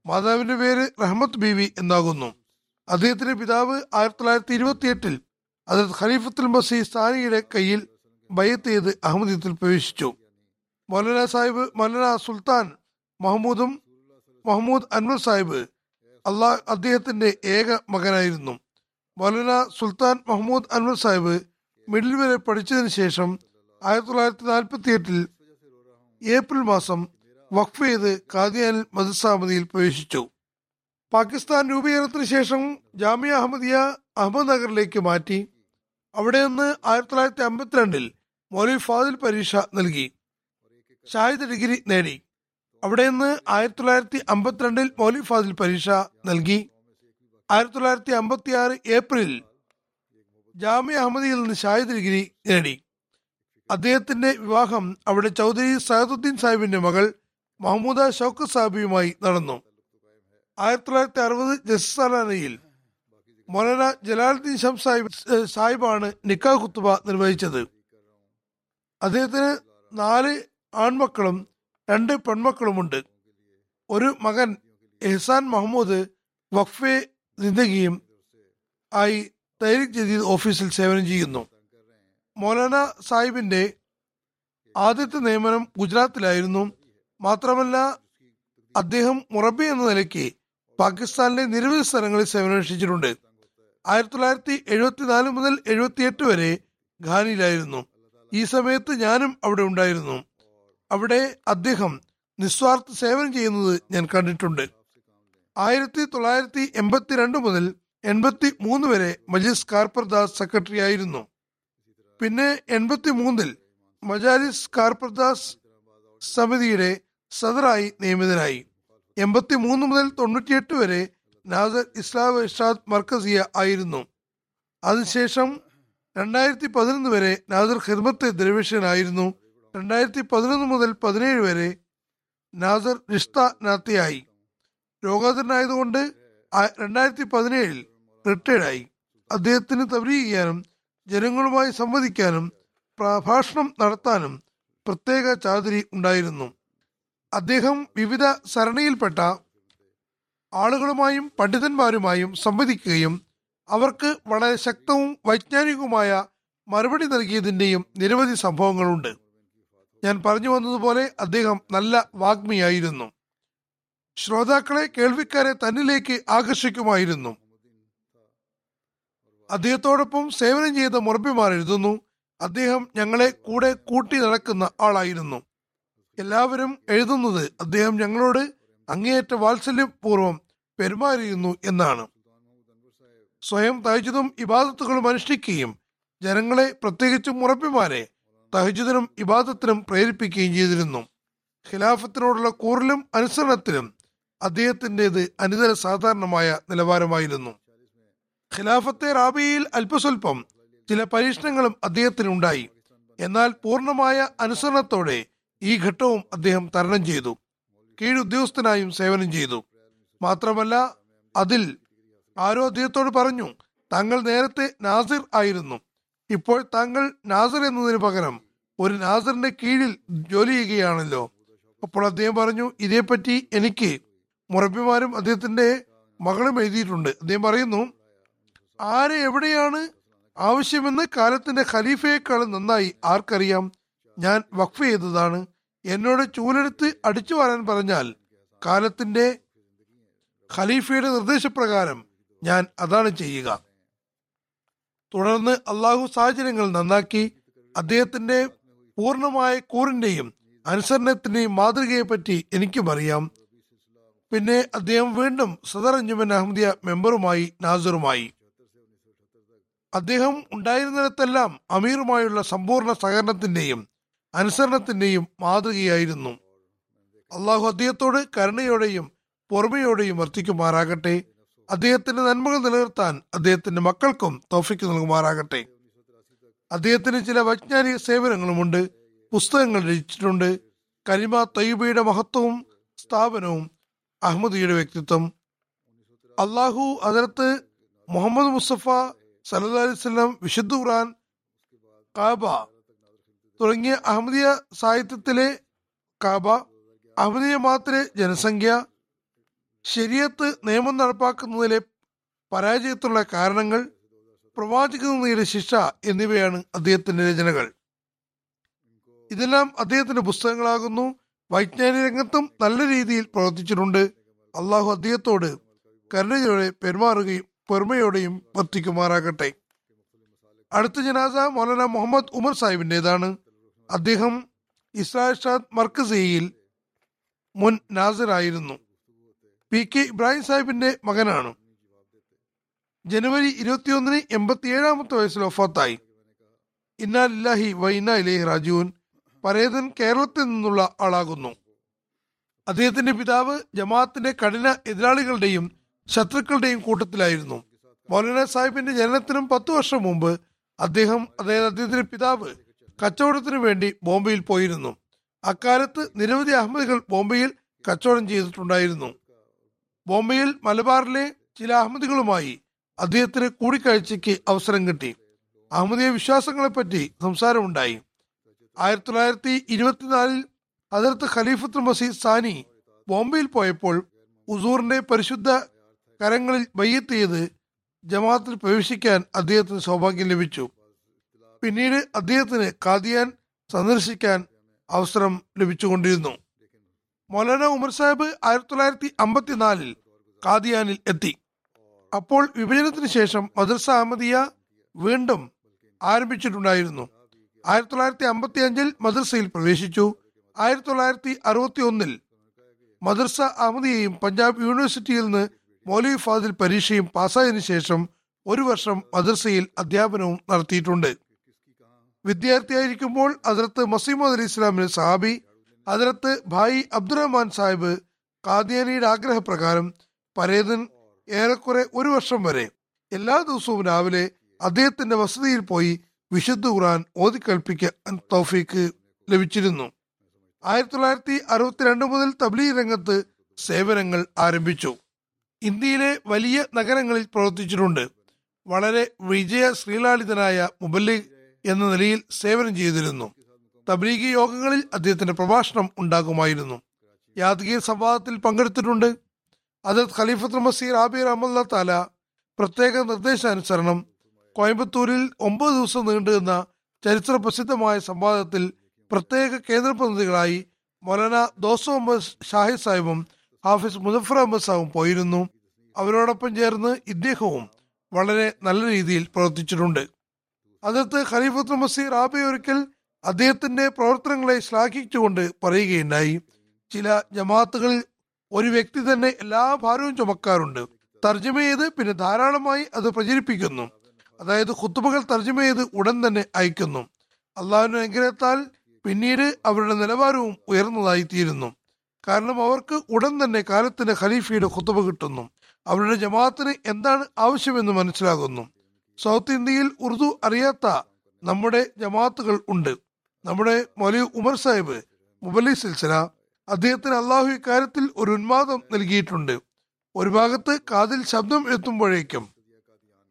മാതാവിന്റെ പേര് റഹ്മത്ത് ബീവി എന്നാകുന്നു. അദ്ദേഹത്തിന്റെ പിതാവ് ആയിരത്തി തൊള്ളായിരത്തി ഇരുപത്തി എട്ടിൽ ഹദ്റത്ത് ഖലീഫത്തുൽ മസീഹ് സാനിയുടെ കയ്യിൽ ബൈഅത്ത് ചെയ്ത് അഹമ്മദിയത്തിൽ പ്രവേശിച്ചു. മൗലാന സാഹിബ് മൗലാന സുൽത്താൻ മഹ്മൂദും മഹ്മൂദ് അൻവർ സാഹിബ് അള്ളാ അദ്ദേഹത്തിന്റെ ഏക മകനായിരുന്നു. മൗലാന സുൽത്താൻ മഹ്മൂദ് അൻവർ സാഹിബ് മിഡിൽ വരെ പഠിച്ചതിന് ശേഷം ആയിരത്തി തൊള്ളായിരത്തി നാൽപ്പത്തി എട്ടിൽ ഏപ്രിൽ മാസം വഖഫ് ചെയ്ത് ഖാദിയാനിൽ മദ്രസാമതിയിൽ പ്രവേശിച്ചു. പാകിസ്ഥാൻ രൂപീകരണത്തിന് ശേഷം ജാമിയ അഹമ്മദിയ അഹമ്മദ്നഗറിലേക്ക് മാറ്റി. അവിടെ നിന്ന് ആയിരത്തി തൊള്ളായിരത്തി അമ്പത്തിരണ്ടിൽ മൗലവി ഫാദിൽ പരീക്ഷ നൽകി ഷാഹിദ് ഡിഗ്രി നേടി. അവിടെ നിന്ന് ആയിരത്തി തൊള്ളായിരത്തി അമ്പത്തിരണ്ടിൽ മൗലവി ഫാദിൽ പരീക്ഷ നൽകി. ആയിരത്തി തൊള്ളായിരത്തി അമ്പത്തി ആറ് ഏപ്രിലിൽ ജാമിയ അഹമ്മദിയിൽ നിന്ന് ഷാഹിദ് ഡിഗ്രി നേടി. അദ്ദേഹത്തിന്റെ വിവാഹം അവിടെ ചൗധരി സയദുദ്ദീൻ സാഹിബിന്റെ മകൾ മഹ്മൂദ ഷൗക്കത്ത് സാഹിബിയുമായി നടന്നു. ആയിരത്തി തൊള്ളായിരത്തി അറുപത് ജസ്സാലാനയിൽ മൗലാന ജലാലുദ്ദീൻ ഷംസ് സാഹിബ് സാഹിബാണ് നിക്കാഹ് ഖുത്ബ നിർവഹിച്ചത്. അദ്ദേഹത്തിന് നാല് ആൺമക്കളും രണ്ട് പെൺമക്കളുമുണ്ട്. ഒരു മകൻ എഹ്സാൻ മഹ്മൂദ് വഖഫെ സിന്ദഗിയും ആയി തഹ്രീക് ജദീദ് ഓഫീസിൽ സേവനം ചെയ്യുന്നു. മൗലാന സാഹിബിന്റെ ആദ്യത്തെ നിയമനം ഗുജറാത്തിലായിരുന്നു. മാത്രമല്ല അദ്ദേഹം മുറബി എന്ന നിലയ്ക്ക് പാകിസ്ഥാനിലെ നിരവധി സ്ഥലങ്ങളിൽ സേവനമനുഷ്ഠിച്ചിട്ടുണ്ട്. ആയിരത്തി തൊള്ളായിരത്തി എഴുപത്തിനാല് മുതൽ എഴുപത്തിയെട്ട് വരെ ഖാനിയിലായിരുന്നു. ഈ സമയത്ത് ഞാനും അവിടെ ഉണ്ടായിരുന്നു. അവിടെ അദ്ദേഹം നിസ്വാർത്ഥ സേവനം ചെയ്യുന്നത് ഞാൻ കണ്ടിട്ടുണ്ട്. ആയിരത്തി തൊള്ളായിരത്തി എൺപത്തിരണ്ട് മുതൽ എൺപത്തി മൂന്ന് വരെ മജ്ലിസ് കാർപർദാസ് സെക്രട്ടറി ആയിരുന്നു. പിന്നെ എൺപത്തി മൂന്നിൽ മജാലിസ് കാർപർദാസ് സമിതിയുടെ സദറായി നിയമിതനായി. എൺപത്തി മൂന്ന് മുതൽ തൊണ്ണൂറ്റിയെട്ട് വരെ നാദർ ഇസ്ലാഹ് ഇർഷാദ് മർക്കസിയ ആയിരുന്നു. അതിനുശേഷം രണ്ടായിരത്തി പതിനൊന്ന് വരെ നാദർ ഖിർമത്ത് ദർവേഷനായിരുന്നു. രണ്ടായിരത്തി പതിനൊന്ന് മുതൽ പതിനേഴ് വരെ നാദർ റിഷ്ത നാത്തിയായി. രോഗാതുരനായതുകൊണ്ട് രണ്ടായിരത്തി പതിനേഴിൽ റിട്ടയർഡായി. അദ്ദേഹത്തിന് തബ്ലീഗ് ചെയ്യാനും ജനങ്ങളുമായി സംവദിക്കാനും പ്രഭാഷണം നടത്താനും പ്രത്യേക ചാതുരി ഉണ്ടായിരുന്നു. അദ്ദേഹം വിവിധ സരണിയിൽപ്പെട്ട ആളുകളുമായും പണ്ഡിതന്മാരുമായും സംവദിക്കുകയും അവർക്ക് വളരെ ശക്തവും വൈജ്ഞാനികവുമായ മറുപടി നൽകിയതിൻ്റെയും നിരവധി സംഭവങ്ങളുണ്ട്. ഞാൻ പറഞ്ഞു വന്നതുപോലെ അദ്ദേഹം നല്ല വാഗ്മിയായിരുന്നു. ശ്രോതാക്കളെ കേൾവിക്കാരെ തന്നിലേക്ക് ആകർഷിക്കുമായിരുന്നു. അദ്ദേഹത്തോടൊപ്പം സേവനം ചെയ്ത മുറബിമാർ എഴുതുന്നു, അദ്ദേഹം ഞങ്ങളെ കൂടെ കൂട്ടി നടക്കുന്ന ആളായിരുന്നു. എല്ലാവരും എഴുതുന്നത് അദ്ദേഹം ഞങ്ങളോട് അങ്ങേയറ്റ വാത്സല്യപൂർവ്വം പെരുമാറിയിരുന്നു എന്നാണ്. സ്വയം തഹജ്ജുദും ഇബാദത്തുകളും അനുഷ്ഠിക്കുകയും ജനങ്ങളെ പ്രത്യേകിച്ചും മുറബിമാരെ തഹജ്ജുദിനും ഇബാദത്തിനും പ്രേരിപ്പിക്കുകയും ചെയ്തിരുന്നു. ഖിലാഫത്തിനോടുള്ള കൂറിലും അനുസരണത്തിലും അദ്ദേഹത്തിൻ്റെത് അനിതര സാധാരണമായ നിലവാരമായിരുന്നു. ഖിലാഫത്തെ റാബിയയിൽ അല്പസ്വല്പം ചില പരീക്ഷണങ്ങളും അദ്ദേഹത്തിനുണ്ടായി. എന്നാൽ പൂർണ്ണമായ അനുസരണത്തോടെ ഈ ഘട്ടവും അദ്ദേഹം തരണം ചെയ്തു. കീഴുദ്യോഗസ്ഥനായും സേവനം ചെയ്തു. മാത്രമല്ല അതിൽ ആരോ അദ്ദേഹത്തോട് പറഞ്ഞു, താങ്കൾ നേരത്തെ നാസിർ ആയിരുന്നു, ഇപ്പോൾ താങ്കൾ നാസിർ എന്നതിന് പകരം ഒരു നാസിറിന്റെ കീഴിൽ ജോലി ചെയ്യുകയാണല്ലോ. അപ്പോൾ അദ്ദേഹം പറഞ്ഞു, ഇതേപ്പറ്റി എനിക്ക് മുറബിമാരും അദ്ദേഹത്തിന്റെ മകളും എഴുതിയിട്ടുണ്ട്. അദ്ദേഹം പറയുന്നു, ആരെ എവിടെയാണ് ആവശ്യമെന്ന് കാലത്തിന്റെ ഖലീഫയെക്കാളും നന്നായി ആർക്കറിയാം. ഞാൻ വഖഫ് ചെയ്തതാണ്. എന്നോട് ചൂലെടുത്ത് അടിച്ചു വാരാൻ പറഞ്ഞാൽ കാലത്തിന്റെ ഖലീഫയുടെ നിർദ്ദേശപ്രകാരം ഞാൻ അതാണ് ചെയ്യുക. തുടർന്ന് അള്ളാഹു സാഹചര്യങ്ങൾ നന്നാക്കി. അദ്ദേഹത്തിന്റെ പൂർണ്ണമായ കൂറിന്റെയും അനുസരണത്തിന്റെയും മാതൃകയെപ്പറ്റി എനിക്കും അറിയാം. പിന്നെ അദ്ദേഹം വീണ്ടും സദർ അഞ്ജുമൻ അഹമ്മദിയ മെമ്പറുമായി നാസറുമായി. അദ്ദേഹം ഉണ്ടായിരുന്നിടത്തെല്ലാം അമീറുമായുള്ള സമ്പൂർണ്ണ സഹകരണത്തിന്റെയും അനുസരണത്തിന്റെയും മാതൃകയായിരുന്നു. അള്ളാഹു അദ്ദേഹത്തോട് കരുണയോടെയും പൊറുമയോടെയും വർത്തിക്കുമാറാകട്ടെ. അദ്ദേഹത്തിന്റെ നന്മകൾ നിലനിർത്താൻ അദ്ദേഹത്തിന്റെ മക്കൾക്കും തൗഫീക്ക് നൽകുമാറാകട്ടെ. അദ്ദേഹത്തിന് ചില വൈജ്ഞാനിക സേവനങ്ങളുമുണ്ട്. പുസ്തകങ്ങൾ രചിച്ചിട്ടുണ്ട്. കലിമ തയ്യിബയുടെ മഹത്വവും സ്ഥാപനവും, അഹമ്മദിയുടെ വ്യക്തിത്വം. അള്ളാഹു ഹദരത്ത് മുഹമ്മദ് മുസ്തഫ സല്ലല്ലാഹു അലൈഹി വസല്ലം, വിശുദ്ധ ഖുർആൻ, കാബ തുടങ്ങിയ അഹമ്മദിയ സാഹിത്യത്തിലെ കാബ, അഹമ്മദിയ മതത്തിലെ ജനസംഖ്യ, ശരീഅത്ത് നിയമം നടപ്പാക്കുന്നതിലെ പരാജയത്തിലുള്ള കാരണങ്ങൾ, പ്രവാചകനിലെ ശിക്ഷ എന്നിവയാണ് അദ്ദേഹത്തിന്റെ രചനകൾ. ഇതെല്ലാം അദ്ദേഹത്തിന്റെ പുസ്തകങ്ങളാകുന്നു. വൈജ്ഞാനിക രംഗത്തും നല്ല രീതിയിൽ പ്രവർത്തിച്ചിട്ടുണ്ട്. അള്ളാഹു അദ്ദേഹത്തോട് കരുണയോടെ പെരുമാറുകയും പെരുമയോടെയും വർത്തിക്കുമാറാകട്ടെ. അടുത്ത ജനാസ മൗലാന മുഹമ്മദ് ഉമർ സാഹിബിൻ്റെതാണ്. അദ്ദേഹം ഇസ്രാഇഷാദ് മർക്കസിയയിൽ മുൻ നാസറായിരുന്നു. പി കെ ഇബ്രാഹിം സാഹിബിന്റെ മകനാണ്. ജനുവരി ഇരുപത്തിയൊന്നിന് എൺപത്തി ഏഴാമത്തെ വയസ്സിൽ വഫാത്തായി. ഇന്നാ ലില്ലാഹി വ ഇന്നാ ഇലൈഹി റാജിഊൻ. പരേതൻ കേരളത്തിൽ നിന്നുള്ള ആളാകുന്നു. അദ്ദേഹത്തിന്റെ പിതാവ് ജമാഅത്തിന്റെ കഠിന എതിരാളികളുടെയും ശത്രുക്കളുടെയും കൂട്ടത്തിലായിരുന്നു. മൗലാന സാഹിബിന്റെ ജനനത്തിനും പത്തു വർഷം മുമ്പ് അദ്ദേഹം അതായത് അദ്ദേഹത്തിന്റെ പിതാവ് കച്ചവടത്തിനു വേണ്ടി ബോംബെയിൽ പോയിരുന്നു. അക്കാലത്ത് നിരവധി അഹമ്മദികൾ ബോംബെയിൽ കച്ചവടം ചെയ്തിട്ടുണ്ടായിരുന്നു. ബോംബെയിൽ മലബാറിലെ ചില അഹമ്മദികളുമായി അദ്ദേഹത്തിന് കൂടിക്കാഴ്ചയ്ക്ക് അവസരം കിട്ടി. അഹമ്മദിയ വിശ്വാസങ്ങളെപ്പറ്റി സംസാരമുണ്ടായി. ആയിരത്തി തൊള്ളായിരത്തി ഇരുപത്തിനാലിൽ ഹദർത്ത് ഖലീഫത്തുൽ മസീഹ് സാനി ബോംബെയിൽ പോയപ്പോൾ ഉസൂറിന്റെ പരിശുദ്ധ കരങ്ങളിൽ ബയ്യത്ത് ചെയ്ത് ജമാഅത്തിൽ പ്രവേശിക്കാൻ അദ്ദേഹത്തിന് സൗഭാഗ്യം ലഭിച്ചു. പിന്നീട് അദ്ദേഹത്തിന് ഖാദിയാൻ സന്ദർശിക്കാൻ അവസരം ലഭിച്ചുകൊണ്ടിരുന്നു. മൗലാന ഉമർ സാഹിബ് ആയിരത്തി തൊള്ളായിരത്തി അമ്പത്തിനാലിൽ ഖാദിയാനിൽ എത്തി. അപ്പോൾ വിഭജനത്തിന് ശേഷം മദ്രസ അഹമ്മദിയ വീണ്ടും ആരംഭിച്ചിട്ടുണ്ടായിരുന്നു. ആയിരത്തി തൊള്ളായിരത്തി അമ്പത്തി അഞ്ചിൽ മദ്രസയിൽ പ്രവേശിച്ചു. ആയിരത്തി തൊള്ളായിരത്തി അറുപത്തി ഒന്നിൽ മദ്രസ അഹമ്മദിയയും പഞ്ചാബ് യൂണിവേഴ്സിറ്റിയിൽ നിന്ന് മൗലവി ഫാദിൽ പരീക്ഷയും പാസ്സായതിനു ശേഷം ഒരു വർഷം മദ്രസയിൽ അധ്യാപനവും നടത്തിയിട്ടുണ്ട്. വിദ്യാർത്ഥിയായിരിക്കുമ്പോൾ ഹദരത്ത് മസീമോദ് അലി ഇസ്ലാമിലെ സഹാബി ഹദരത്ത് ഭായി അബ്ദുറഹ്മാൻ സാഹിബ് ഖാദിയാനിയുടെ ആഗ്രഹപ്രകാരം പരേതൻ ഏറെക്കുറെ ഒരു വർഷം വരെ എല്ലാ ദിവസവും രാവിലെ അദ്ദേഹത്തിന്റെ വസതിയിൽ പോയി വിശുദ്ധ ഖുർആൻ ഓതിക്കൽപ്പിക്കാൻ തൗഫീക്ക് ലഭിച്ചിരുന്നു. ആയിരത്തി തൊള്ളായിരത്തി അറുപത്തിരണ്ട് മുതൽ തബ്ലീഗ് രംഗത്ത് സേവനങ്ങൾ ആരംഭിച്ചു. ഇന്ത്യയിലെ വലിയ നഗരങ്ങളിൽ പ്രവർത്തിച്ചിട്ടുണ്ട്. വളരെ വിജയ ശ്രീലാളിതനായ മുബല്ലിഗ് എന്ന നിലയിൽ സേവനം ചെയ്തിരുന്നു. തബ്ലീഗ് യോഗങ്ങളിൽ അദ്ദേഹത്തിന്റെ പ്രഭാഷണം ഉണ്ടാകുമായിരുന്നു. യാദഗീർ സംവാദത്തിൽ പങ്കെടുത്തിട്ടുണ്ട്. ഹദരത്ത് ഖലീഫത്തുൽ മസീഹ് ആബി റഹ്മത്തുള്ളാഹി തആല പ്രത്യേക നിർദ്ദേശാനുസരണം കോയമ്പത്തൂരിൽ ഒമ്പത് ദിവസം നീണ്ടുനിന്ന ചരിത്ര പ്രസിദ്ധമായ സംവാദത്തിൽ പ്രത്യേക കേന്ദ്ര പ്രതിനിധികളായി മൗലാന ദോസോ അഹമ്മദ് ഷാഹി സാഹിബും ഹാഫിസ് മുസഫർ അഹമ്മദ് സാഹിബും പോയിരുന്നു. അവരോടൊപ്പം ചേർന്ന് ഇദ്ദേഹവും വളരെ നല്ല രീതിയിൽ പ്രവർത്തിച്ചിട്ടുണ്ട്. ഹദരത്ത് ഖലീഫത്തുൽ മസീഹ് ആബി ഒരിക്കൽ അദ്ദേഹത്തിന്റെ പ്രവർത്തനങ്ങളെ ശ്ലാഘിച്ചുകൊണ്ട് പറയുകയുണ്ടായി, ചില ജമാഅത്തുകളിൽ ഒരു വ്യക്തി തന്നെ എല്ലാ ഭാരവും ചുമക്കാറുണ്ട്. തർജ്ജമ ചെയ്ത് പിന്നെ ധാരാളമായി അത് പ്രചരിപ്പിക്കുന്നു. അതായത് ഖുത്ബകൾ തർജ്ജമ ചെയ്ത് ഉടൻ തന്നെ അയക്കുന്നു. അള്ളാഹുവിന്റെ അനുഗ്രഹത്താൽ പിന്നീട് അവരുടെ നിലവാരവും ഉയർന്നതായിത്തീരുന്നു. കാരണം അവർക്ക് ഉടൻ തന്നെ കാലത്തിന്റെ ഖലീഫയുടെ ഖുത്ബ കിട്ടുന്നു. അവരുടെ ജമാഅത്തിന് എന്താണ് ആവശ്യമെന്ന് മനസ്സിലാകുന്നു. സൗത്ത് ഇന്ത്യയിൽ ഉറുദു അറിയാത്ത നമ്മുടെ ജമാഅത്തുകൾ ഉണ്ട്. നമ്മുടെ മൗലവി ഉമർ സാഹിബ് മുബല്ലി സിൽസില അദ്ദേഹത്തിന് അള്ളാഹു ഇക്കാര്യത്തിൽ ഒരു ഉന്മാദം നൽകിയിട്ടുണ്ട്. ഒരു ഭാഗത്ത് കാതിൽ ശബ്ദം എത്തുമ്പോഴേക്കും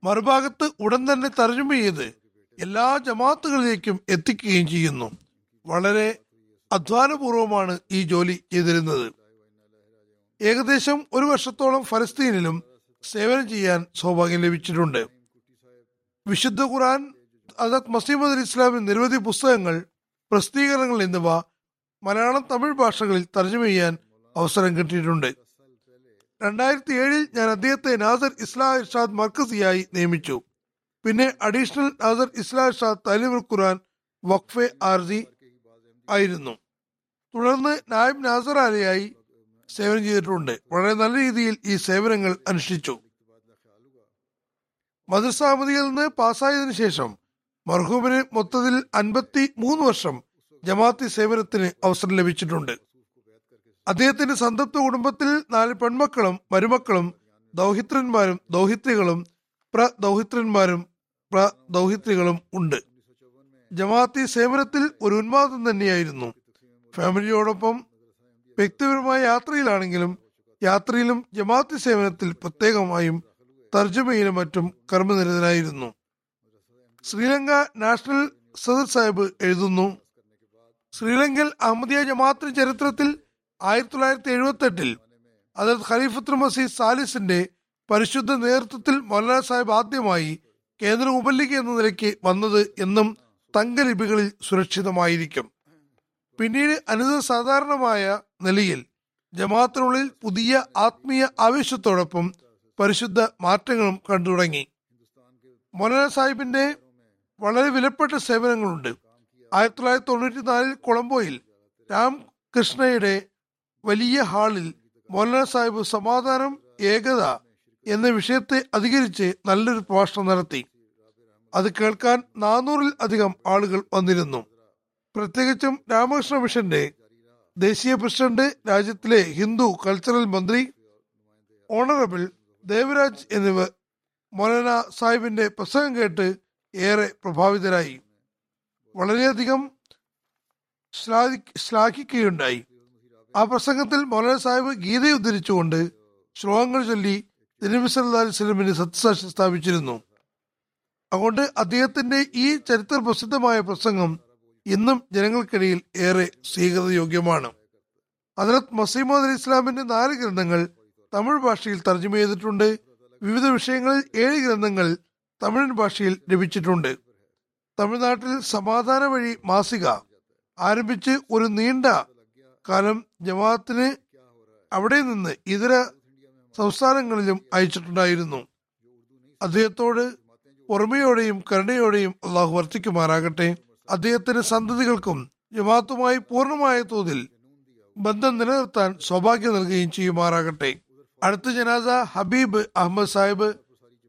മറുഭാഗത്ത് ഉടൻ തന്നെ തർജ്ജമ ചെയ്ത് എല്ലാ ജമാഅത്തുകളിലേക്കും എത്തിക്കുകയും ചെയ്യുന്നു. വളരെ അധ്വാനപൂർവമാണ് ഈ ജോലി ചെയ്തിരുന്നത്. ഏകദേശം ഒരു വർഷത്തോളം ഫലസ്തീനിലും സേവനം ചെയ്യാൻ സൗഭാഗ്യം ലഭിച്ചിട്ടുണ്ട്. വിശുദ്ധ ഖുർആൻ, ഹദരത്ത് മസീഹ് അലി ഇസ്ലാമിന്റെ നിരവധി പുസ്തകങ്ങൾ, പ്രസിദ്ധീകരണങ്ങൾ എന്നിവ മലയാളം തമിഴ് ഭാഷകളിൽ തർജ്ജമ ചെയ്യാൻ അവസരം കിട്ടിയിട്ടുണ്ട്. രണ്ടായിരത്തി ഏഴിൽ ഞാൻ അദ്ദേഹത്തെ നാസർ ഇസ്ലാ ഇർഷാദ് മർക്കസിയായി നിയമിച്ചു. പിന്നെ അഡീഷണൽ നാസർ ഇസ്ലാ ഇർഷാദ് തലീമുൽ ഖുർആൻ വഖഫെ ആർജി ആയിരുന്നു. തുടർന്ന് നായബ് നാസർ ആലയായി സേവനം ചെയ്തിട്ടുണ്ട്. വളരെ നല്ല രീതിയിൽ ഈ സേവനങ്ങൾ അനുഷ്ഠിച്ചു. മദ്രസാമതിയിൽ നിന്ന് പാസ്സായതിനു ശേഷം മർഹൂമിന് മൊത്തത്തിൽ അൻപത്തി മൂന്ന് വർഷം ജമാഅത്തി സേവനത്തിന് അവസരം ലഭിച്ചിട്ടുണ്ട്. അദ്ദേഹത്തിന്റെ സംതൃപ്ത കുടുംബത്തിൽ നാല് പെൺമക്കളും മരുമക്കളും ദൗഹിത്രന്മാരും ദൗഹിത്രികളും പ്രദൗഹിത്രന്മാരും പ്രദൗഹിത്രികളും ഉണ്ട്. ജമാഅത്തി സേവനത്തിൽ ഒരു ഉന്മാദം തന്നെയായിരുന്നു. ഫാമിലിയോടൊപ്പം വ്യക്തിപരമായ യാത്രയിലാണെങ്കിലും യാത്രയിലും ജമാഅത്തി സേവനത്തിൽ പ്രത്യേകമായും തർജ്ജമയിലും മറ്റും കർമ്മനിരതനായിരുന്നു. ശ്രീലങ്ക നാഷണൽ സദർ സാഹിബ് എഴുതുന്നു, ശ്രീലങ്കൻ അഹമ്മദിയ ജമാഅത്തിന്റെ ചരിത്രത്തിൽ ആയിരത്തി തൊള്ളായിരത്തി എഴുപത്തി എട്ടിൽ ഹദരത്ത് ഖലീഫത്തുൽ മസീഹ് സാലിസിന്റെ പരിശുദ്ധ നേതൃത്വത്തിൽ മൗലാന സാഹിബ് ആദ്യമായി കേന്ദ്ര ഉപല്ലിക എന്ന നിലയ്ക്ക് വന്നത് എന്നും തങ്കലിപികളിൽ സുരക്ഷിതമായിരിക്കും. പിന്നീട് അനുദിന സാധാരണമായ നിലയിൽ ജമാഅത്തിനുള്ളിൽ പുതിയ ആത്മീയ ആവേശത്തോടൊപ്പം പരിശുദ്ധ മാറ്റങ്ങളും കണ്ടു തുടങ്ങി. മൗലാന സാഹിബിന്റെ വളരെ വിലപ്പെട്ട സേവനങ്ങളുണ്ട്. ആയിരത്തി തൊള്ളായിരത്തി തൊണ്ണൂറ്റി നാലിൽ കൊളംബോയിൽ രാംകൃഷ്ണയുടെ വലിയ ഹാളിൽ മൗലാന സാഹിബ് സമാധാനം, ഏകത എന്ന വിഷയത്തെ അധികരിച്ച് നല്ലൊരു പ്രഭാഷണം നടത്തി. അത് കേൾക്കാൻ നാനൂറിൽ അധികം ആളുകൾ വന്നിരുന്നു. പ്രത്യേകിച്ചും രാമകൃഷ്ണ മിഷന്റെ ദേശീയ പ്രസിഡന്റ്, രാജ്യത്തിലെ ഹിന്ദു കൾച്ചറൽ മന്ത്രി ഓണറബിൾ ദേവരാജ് എന്നിവർ മൗലാന സാഹിബിന്റെ പ്രസംഗം കേട്ട് ഏറെ പ്രഭാവിതരായി. വളരെയധികം ശ്ലാഘിക്കുകയുണ്ടായി. ആ പ്രസംഗത്തിൽ മൗലാന സാഹിബ് ഗീതയെ ഉദ്ധരിച്ചുകൊണ്ട് ശ്ലോകങ്ങൾ ചൊല്ലി തിരുനബി സല്ലല്ലാഹു അലൈഹി വസല്ലമിന്റെ സത്യസാക്ഷി സ്ഥാപിച്ചിരുന്നു. അതുകൊണ്ട് അദ്ദേഹത്തിന്റെ ഈ ചരിത്ര പ്രസിദ്ധമായ പ്രസംഗം ഇന്നും ജനങ്ങൾക്കിടയിൽ ഏറെ സ്വീകൃതയോഗ്യമാണ്. ഹദരത്ത് മസീഹ് മൗഊദ് അലൈഹി ഇസ്ലാമിന്റെ നാല് ഗ്രന്ഥങ്ങൾ തമിഴ് ഭാഷയിൽ തർജ്ജമ ചെയ്തിട്ടുണ്ട്. വിവിധ വിഷയങ്ങളിൽ ഏഴ് ഗ്രന്ഥങ്ങൾ തമിഴൻ ഭാഷയിൽ ലഭിച്ചിട്ടുണ്ട്. തമിഴ്നാട്ടിൽ സമാധാന വഴി മാസിക ആരംഭിച്ച് ഒരു നീണ്ട കാലം ജമാഅത്തിന് അവിടെ നിന്ന് ഇതര സംസ്ഥാനങ്ങളിലും അയച്ചിട്ടുണ്ടായിരുന്നു. അദ്ദേഹത്തോട് ഓർമ്മയോടെയും കരുണയോടെയും അള്ളാഹു വർത്തിക്കുമാറാകട്ടെ. അദ്ദേഹത്തിന്റെ സന്തതികൾക്കും ജമാഅത്തുമായി പൂർണ്ണമായ തോതിൽ ബന്ധം നിലനിർത്താൻ സൗഭാഗ്യം നൽകുകയും ചെയ്യുമാറാകട്ടെ. അടുത്ത ജനാസ ഹബീബ് അഹമ്മദ് സാഹിബ്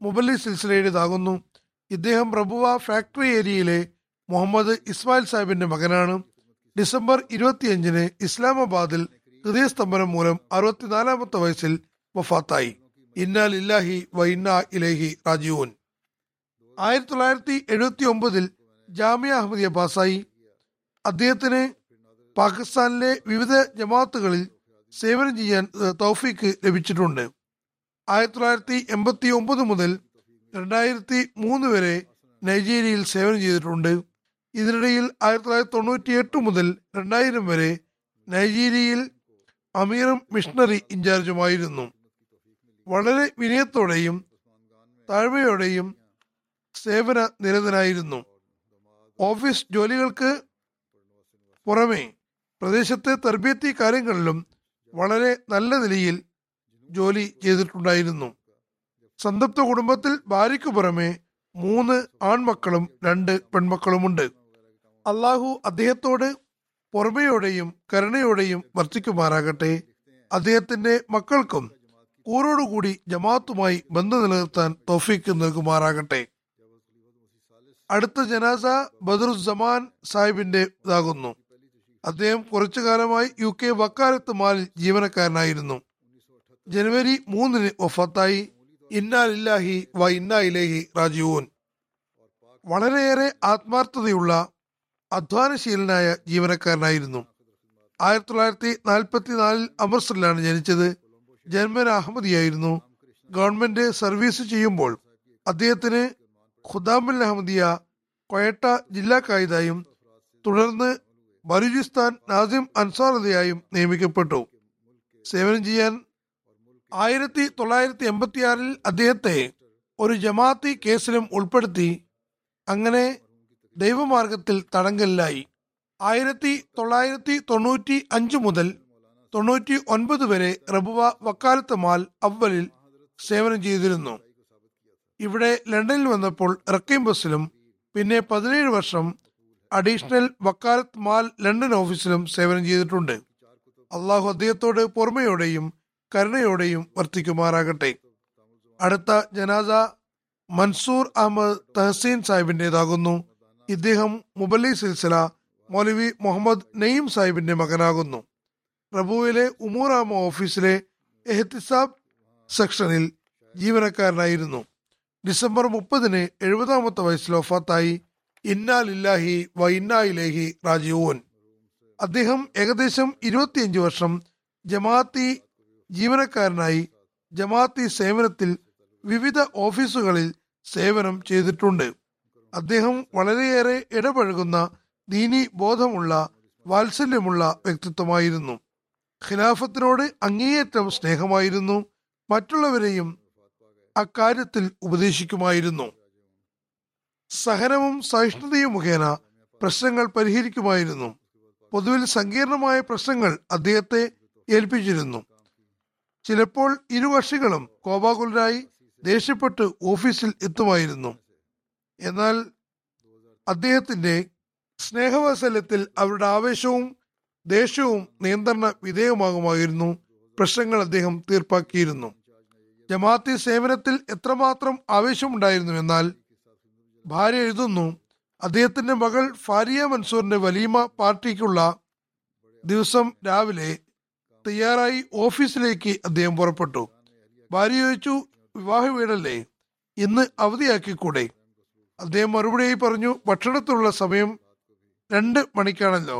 മുബല്ലി സിൽസിലയുടേതാകുന്നു. ഇദ്ദേഹം റബുവ ഫാക്ടറി ഏരിയയിലെ മുഹമ്മദ് ഇസ്മായിൽ സാഹിബിന്റെ മകനാണ്. ഡിസംബർ ഇരുപത്തിയഞ്ചിന് ഇസ്ലാമാബാദിൽ ഹൃദയസ്തംഭനം മൂലം അറുപത്തിനാലാമത്തെ വയസ്സിൽ വഫാത്തായി. ഇന്നാ ലില്ലാഹി വ ഇന്നാ ഇലൈഹി റാജിഊൻ. ആയിരത്തി തൊള്ളായിരത്തി എഴുപത്തി ഒമ്പതിൽ ജാമിയ അഹമ്മദിയ പാസായി. അദ്ദേഹത്തിന് പാകിസ്ഥാനിലെ വിവിധ ജമാഅത്തുകളിൽ സേവനം ചെയ്യാൻ തൗഫീക്ക് ലഭിച്ചിട്ടുണ്ട്. ആയിരത്തി തൊള്ളായിരത്തി എൺപത്തി ഒമ്പത് മുതൽ രണ്ടായിരത്തി മൂന്ന് വരെ നൈജീരിയയിൽ സേവനം ചെയ്തിട്ടുണ്ട്. ഇതിനിടയിൽ ആയിരത്തി തൊള്ളായിരത്തി തൊണ്ണൂറ്റി എട്ട് മുതൽ രണ്ടായിരം വരെ നൈജീരിയയിൽ അമീറും മിഷണറി ഇൻചാർജുമായിരുന്നു. വളരെ വിനയത്തോടെയും താഴ്മയോടെയും സേവന നിരതനായിരുന്നു. ഓഫീസ് ജോലികൾക്ക് പുറമെ പ്രദേശത്തെ തർബീയത്തി കാര്യങ്ങളിലും വളരെ നല്ല നിലയിൽ ജോലി ചെയ്തിട്ടുണ്ടായിരുന്നു. സംതൃപ്ത കുടുംബത്തിൽ ഭാര്യയ്ക്ക് പുറമെ മൂന്ന് ആൺമക്കളും രണ്ട് പെൺമക്കളുമുണ്ട്. അള്ളാഹു അദ്ദേഹത്തോട് പുറമയോടെയും കരുണയോടെയും വർത്തിക്കുമാറാകട്ടെ. അദ്ദേഹത്തിന്റെ മക്കൾക്കും കൂറോടുകൂടി ജമാഅത്തുമായി ബന്ധം നിലനിർത്താൻ തൗഫീക്ക് നൽകുമാറാകട്ടെ. അടുത്ത ജനാസ ബദറുസ്സമാൻ സാഹിബിന്റെ ഇതാകുന്നു. അദ്ദേഹം കുറച്ചു കാലമായി യു കെ വക്കാലത്ത് മാലിൽ ജീവനക്കാരനായിരുന്നു. ജനുവരി മൂന്നിന് വഫാത്തായി. ഇന്നാ ലില്ലാഹി വ ഇന്നാ ഇലൈഹി റാജിഊൻ. വളരെയേറെ ആത്മാർത്ഥതയുള്ള അധ്വാനശീലനായ ജീവനക്കാരനായിരുന്നു. ആയിരത്തി തൊള്ളായിരത്തി നാൽപ്പത്തി നാലിൽ അമൃത്സറിലാണ് ജനിച്ചത്. ജന്മന അഹമ്മദിയായിരുന്നു. ഗവൺമെന്റ് സർവീസ് ചെയ്യുമ്പോൾ അദ്ദേഹത്തിന് ഖുദാമുൽ അഹമ്മദിയ കൊയട്ട ജില്ലാ കായിദായും തുടർന്ന് ബലൂചിസ്ഥാൻ നാസിം അൻസാറുദയായും നിയമിക്കപ്പെട്ടു. സേവനം ചെയ്യാൻ ആയിരത്തി തൊള്ളായിരത്തി എൺപത്തി ആറിൽ അദ്ദേഹത്തെ ഒരു ജമാഅത്തി കേസിലും ഉൾപ്പെടുത്തി. അങ്ങനെ ദൈവമാർഗത്തിൽ തടങ്കലിലായി. ആയിരത്തി തൊള്ളായിരത്തി തൊണ്ണൂറ്റി അഞ്ച് മുതൽ തൊണ്ണൂറ്റി ഒൻപത് വരെ റബുവ വക്കാലത്ത് മാൽ അവലിൽ സേവനം ചെയ്തിരുന്നു. ഇവിടെ ലണ്ടനിൽ വന്നപ്പോൾ റക്കീം ബസ്സിലും പിന്നെ പതിനേഴ് വർഷം അഡീഷണൽ വക്കാലത്ത് മാൽ ലണ്ടൻ ഓഫീസിലും സേവനം ചെയ്തിട്ടുണ്ട്. അള്ളാഹു അദ്ദേഹത്തോട് പൊറുമയോടെയും കരുണയോടെയും വർത്തിക്കുമാറാകട്ടെ. അടുത്ത ജനാസ മൻസൂർ അഹമ്മദ് തഹസീൻ സാഹിബിൻ്റെതാകുന്നു. ഇദ്ദേഹം മുബല്ലി സിൽസില മൗലവി മുഹമ്മദ് നഈം സാഹിബിൻ്റെ മകനാകുന്നു. റബുവിലെ ഉമൂറാമ ഓഫീസിലെ എഹ്തിസാബ് സെക്ഷനിൽ ജീവനക്കാരനായിരുന്നു. ഡിസംബർ മുപ്പതിന് എഴുപതാമത്തെ വയസ്സിൽ വഫാത്തായി. ഇന്നാ ലില്ലാഹി വ ഇന്നാ ഇലൈഹി റാജിഊൻ. അദ്ദേഹം ഏകദേശം ഇരുപത്തിയഞ്ച് വർഷം ജമാഅത്തി ജീവനക്കാരനായി ജമാഅത്തി സേവനത്തിൽ വിവിധ ഓഫീസുകളിൽ സേവനം ചെയ്തിട്ടുണ്ട്. അദ്ദേഹം വളരെയേറെ ഇടപഴകുന്ന ദീനി ബോധമുള്ള വാത്സല്യമുള്ള വ്യക്തിത്വമായിരുന്നു. ഖിലാഫത്തിനോട് അങ്ങേയറ്റം സ്നേഹമായിരുന്നു. മറ്റുള്ളവരെയും അക്കാര്യത്തിൽ ഉപദേശിക്കുമായിരുന്നു. സഹനവും സഹിഷ്ണുതയും മുഖേന പ്രശ്നങ്ങൾ പരിഹരിക്കുമായിരുന്നു. പൊതുവിൽ സങ്കീർണമായ പ്രശ്നങ്ങൾ അദ്ദേഹത്തെ ഏൽപ്പിച്ചിരുന്നു. ചിലപ്പോൾ ഇരുകക്ഷികളും കോപാകുലരായി ദേഷ്യപ്പെട്ട് ഓഫീസിൽ എത്തുമായിരുന്നു. എന്നാൽ അദ്ദേഹത്തിൻ്റെ സ്നേഹവാത്സല്യത്തിൽ അവരുടെ ആവേശവും ദേഷ്യവും നിയന്ത്രണ വിധേയമാകുമായിരുന്നു. പ്രശ്നങ്ങൾ അദ്ദേഹം തീർപ്പാക്കിയിരുന്നു. ജമാഅത്തി സേവനത്തിൽ എത്രമാത്രം ആവേശമുണ്ടായിരുന്നു എന്നാൽ ഭാര്യ എഴുതുന്നു, അദ്ദേഹത്തിൻ്റെ മകൾ ഫാരിയ മൻസൂറിൻ്റെ വലീമ പാർട്ടിക്കുള്ള ദിവസം രാവിലെ തയ്യാറായി ഓഫീസിലേക്ക് അദ്ദേഹം പുറപ്പെട്ടു. ഭാര്യ ചോദിച്ചു, വിവാഹ വീടല്ലേ, ഇന്ന് അവധിയാക്കിക്കൂടെ? അദ്ദേഹം മറുപടിയായി പറഞ്ഞു, ഭക്ഷണത്തിനുള്ള സമയം രണ്ട് മണിക്കാണല്ലോ,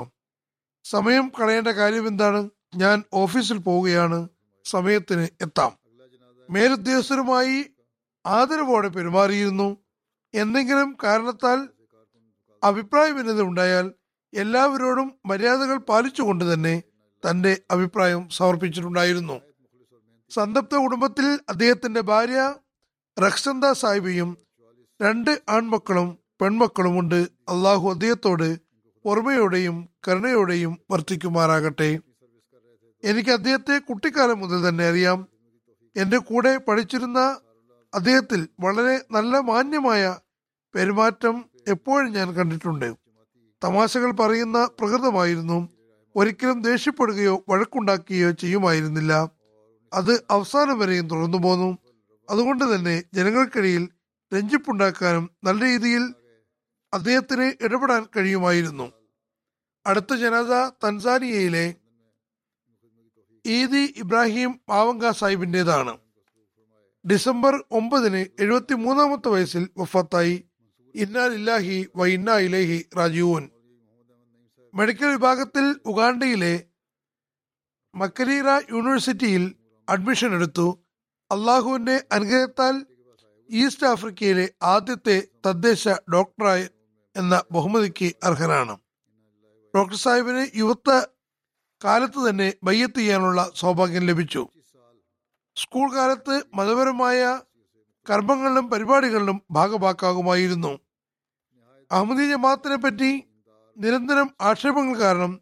സമയം കളയേണ്ട കാര്യം എന്താണ്, ഞാൻ ഓഫീസിൽ പോവുകയാണ്, സമയത്തിന് എത്താം. മേലുദ്യോഗസ്ഥരുമായി ആദരവോടെ പെരുമാറിയിരുന്നു. എന്തെങ്കിലും കാരണത്താൽ അഭിപ്രായമില്ലാതെ ഉണ്ടായാൽ എല്ലാവരോടും മര്യാദകൾ പാലിച്ചുകൊണ്ട് തന്നെ തൻ്റെ അഭിപ്രായം സമർപ്പിച്ചിട്ടുണ്ടായിരുന്നു. സന്തപ്ത കുടുംബത്തിൽ അദ്ദേഹത്തിൻ്റെ ഭാര്യ റഖ്സന്ദ സാഹിബിയും രണ്ട് ആൺമക്കളും പെൺമക്കളുമുണ്ട്. അള്ളാഹു അദ്ദേഹത്തോട് ഓർമ്മയോടെയും കരുണയോടെയും വർത്തിക്കുമാറാകട്ടെ. എനിക്ക് അദ്ദേഹത്തെ കുട്ടിക്കാലം മുതൽ തന്നെ അറിയാം. എൻ്റെ കൂടെ പഠിച്ചിരുന്ന അദ്ദേഹത്തിൽ വളരെ നല്ല മാന്യമായ പെരുമാറ്റം എപ്പോഴും ഞാൻ കണ്ടിട്ടുണ്ട്. തമാശകൾ പറയുന്ന പ്രകൃതമായിരുന്നു. ഒരിക്കലും ദേഷ്യപ്പെടുകയോ വഴക്കുണ്ടാക്കുകയോ ചെയ്യുമായിരുന്നില്ല. അത് അവസാനം വരെയും തുടർന്നു പോന്നു. അതുകൊണ്ട് തന്നെ ജനങ്ങൾക്കിടയിൽ രഞ്ജിപ്പുണ്ടാക്കാനും നല്ല രീതിയിൽ അദ്ദേഹത്തിന് ഇടപെടാൻ കഴിയുമായിരുന്നു. അടുത്ത ജനാസ തൻസാനിയയിലെ ഈദി ഇബ്രാഹിം മാവങ്ക സാഹിബിൻ്റെതാണ്. ഡിസംബർ ഒമ്പതിന് എഴുപത്തി മൂന്നാമത്തെ വയസ്സിൽ വഫാത്തായി. ഇന്നാ ലില്ലാഹി വ ഇന്നാ ഇലൈഹി റാജിഊൻ. മെഡിക്കൽ വിഭാഗത്തിൽ ഉഗാണ്ടയിലെ മക്കരീറ യൂണിവേഴ്സിറ്റിയിൽ അഡ്മിഷൻ എടുത്തു. അള്ളാഹുവിൻ്റെ അനുഗ്രഹത്താൽ ഈസ്റ്റ് ആഫ്രിക്കയിലെ ആദ്യത്തെ തദ്ദേശ ഡോക്ടറായി എന്ന ബഹുമതിക്ക് അർഹനാണ്. ഡോക്ടർ സാഹിബിന് യുവത്വ കാലത്ത് തന്നെ ബയ്യത്ത് ചെയ്യാനുള്ള സൗഭാഗ്യം ലഭിച്ചു. സ്കൂൾ കാലത്ത് മതപരമായ കർമ്മങ്ങളിലും പരിപാടികളിലും ഭാഗഭാക്കാകുമായിരുന്നു. അഹമ്മദി ജമാഅത്തിനെ പറ്റി നിരന്തരം ആക്ഷേപങ്ങൾ കാരണം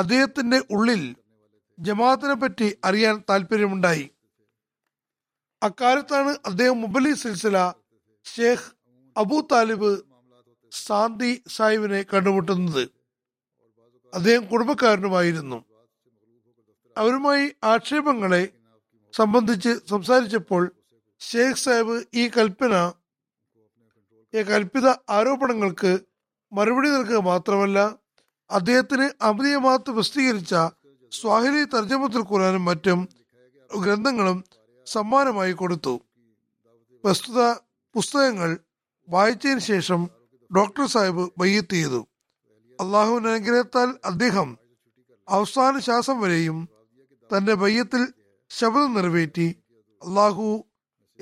അദ്ദേഹത്തിൻ്റെ ഉള്ളിൽ ജമാഅത്തിനെ പറ്റി അറിയാൻ താല്പര്യമുണ്ടായി. അക്കാലത്താണ് അദ്ദേഹം മുബല്ലി സിൽസില ഷേഖ് അബൂ താലിബ് സാന്തി സാഹിബിനെ കണ്ടുമുട്ടുന്നത്. അദ്ദേഹം കുടുംബക്കാരനുമായിരുന്നു. അവരുമായി ആക്ഷേപങ്ങളെ സംബന്ധിച്ച് സംസാരിച്ചപ്പോൾ ഷേഖ് സാഹിബ് ഈ കൽപ്പന ഈ കൽപ്പിത ആരോപണങ്ങൾക്ക് മറുപടി നൽകുക മാത്രമല്ല, അദ്ദേഹത്തിന് അഹ്മദിയ മതത്തെ പ്രസിദ്ധീകരിച്ച സ്വാഹിലി തർജമത്തുൽ ഖുർആനും മറ്റും ഗ്രന്ഥങ്ങളും സമ്മാനമായി കൊടുത്തു. പ്രസ്തുത പുസ്തകങ്ങൾ വായിച്ചതിന് ശേഷം ഡോക്ടർ സാഹിബ് ബയ്യത്ത് ചെയ്തു. അള്ളാഹുവിൻ്റെ അനുഗ്രഹത്താൽ അദ്ദേഹം അവസാന ശ്വാസം വരെയും തൻ്റെ ബയ്യത്തിൽ ശബ്ദം നിറവേറ്റി. അള്ളാഹു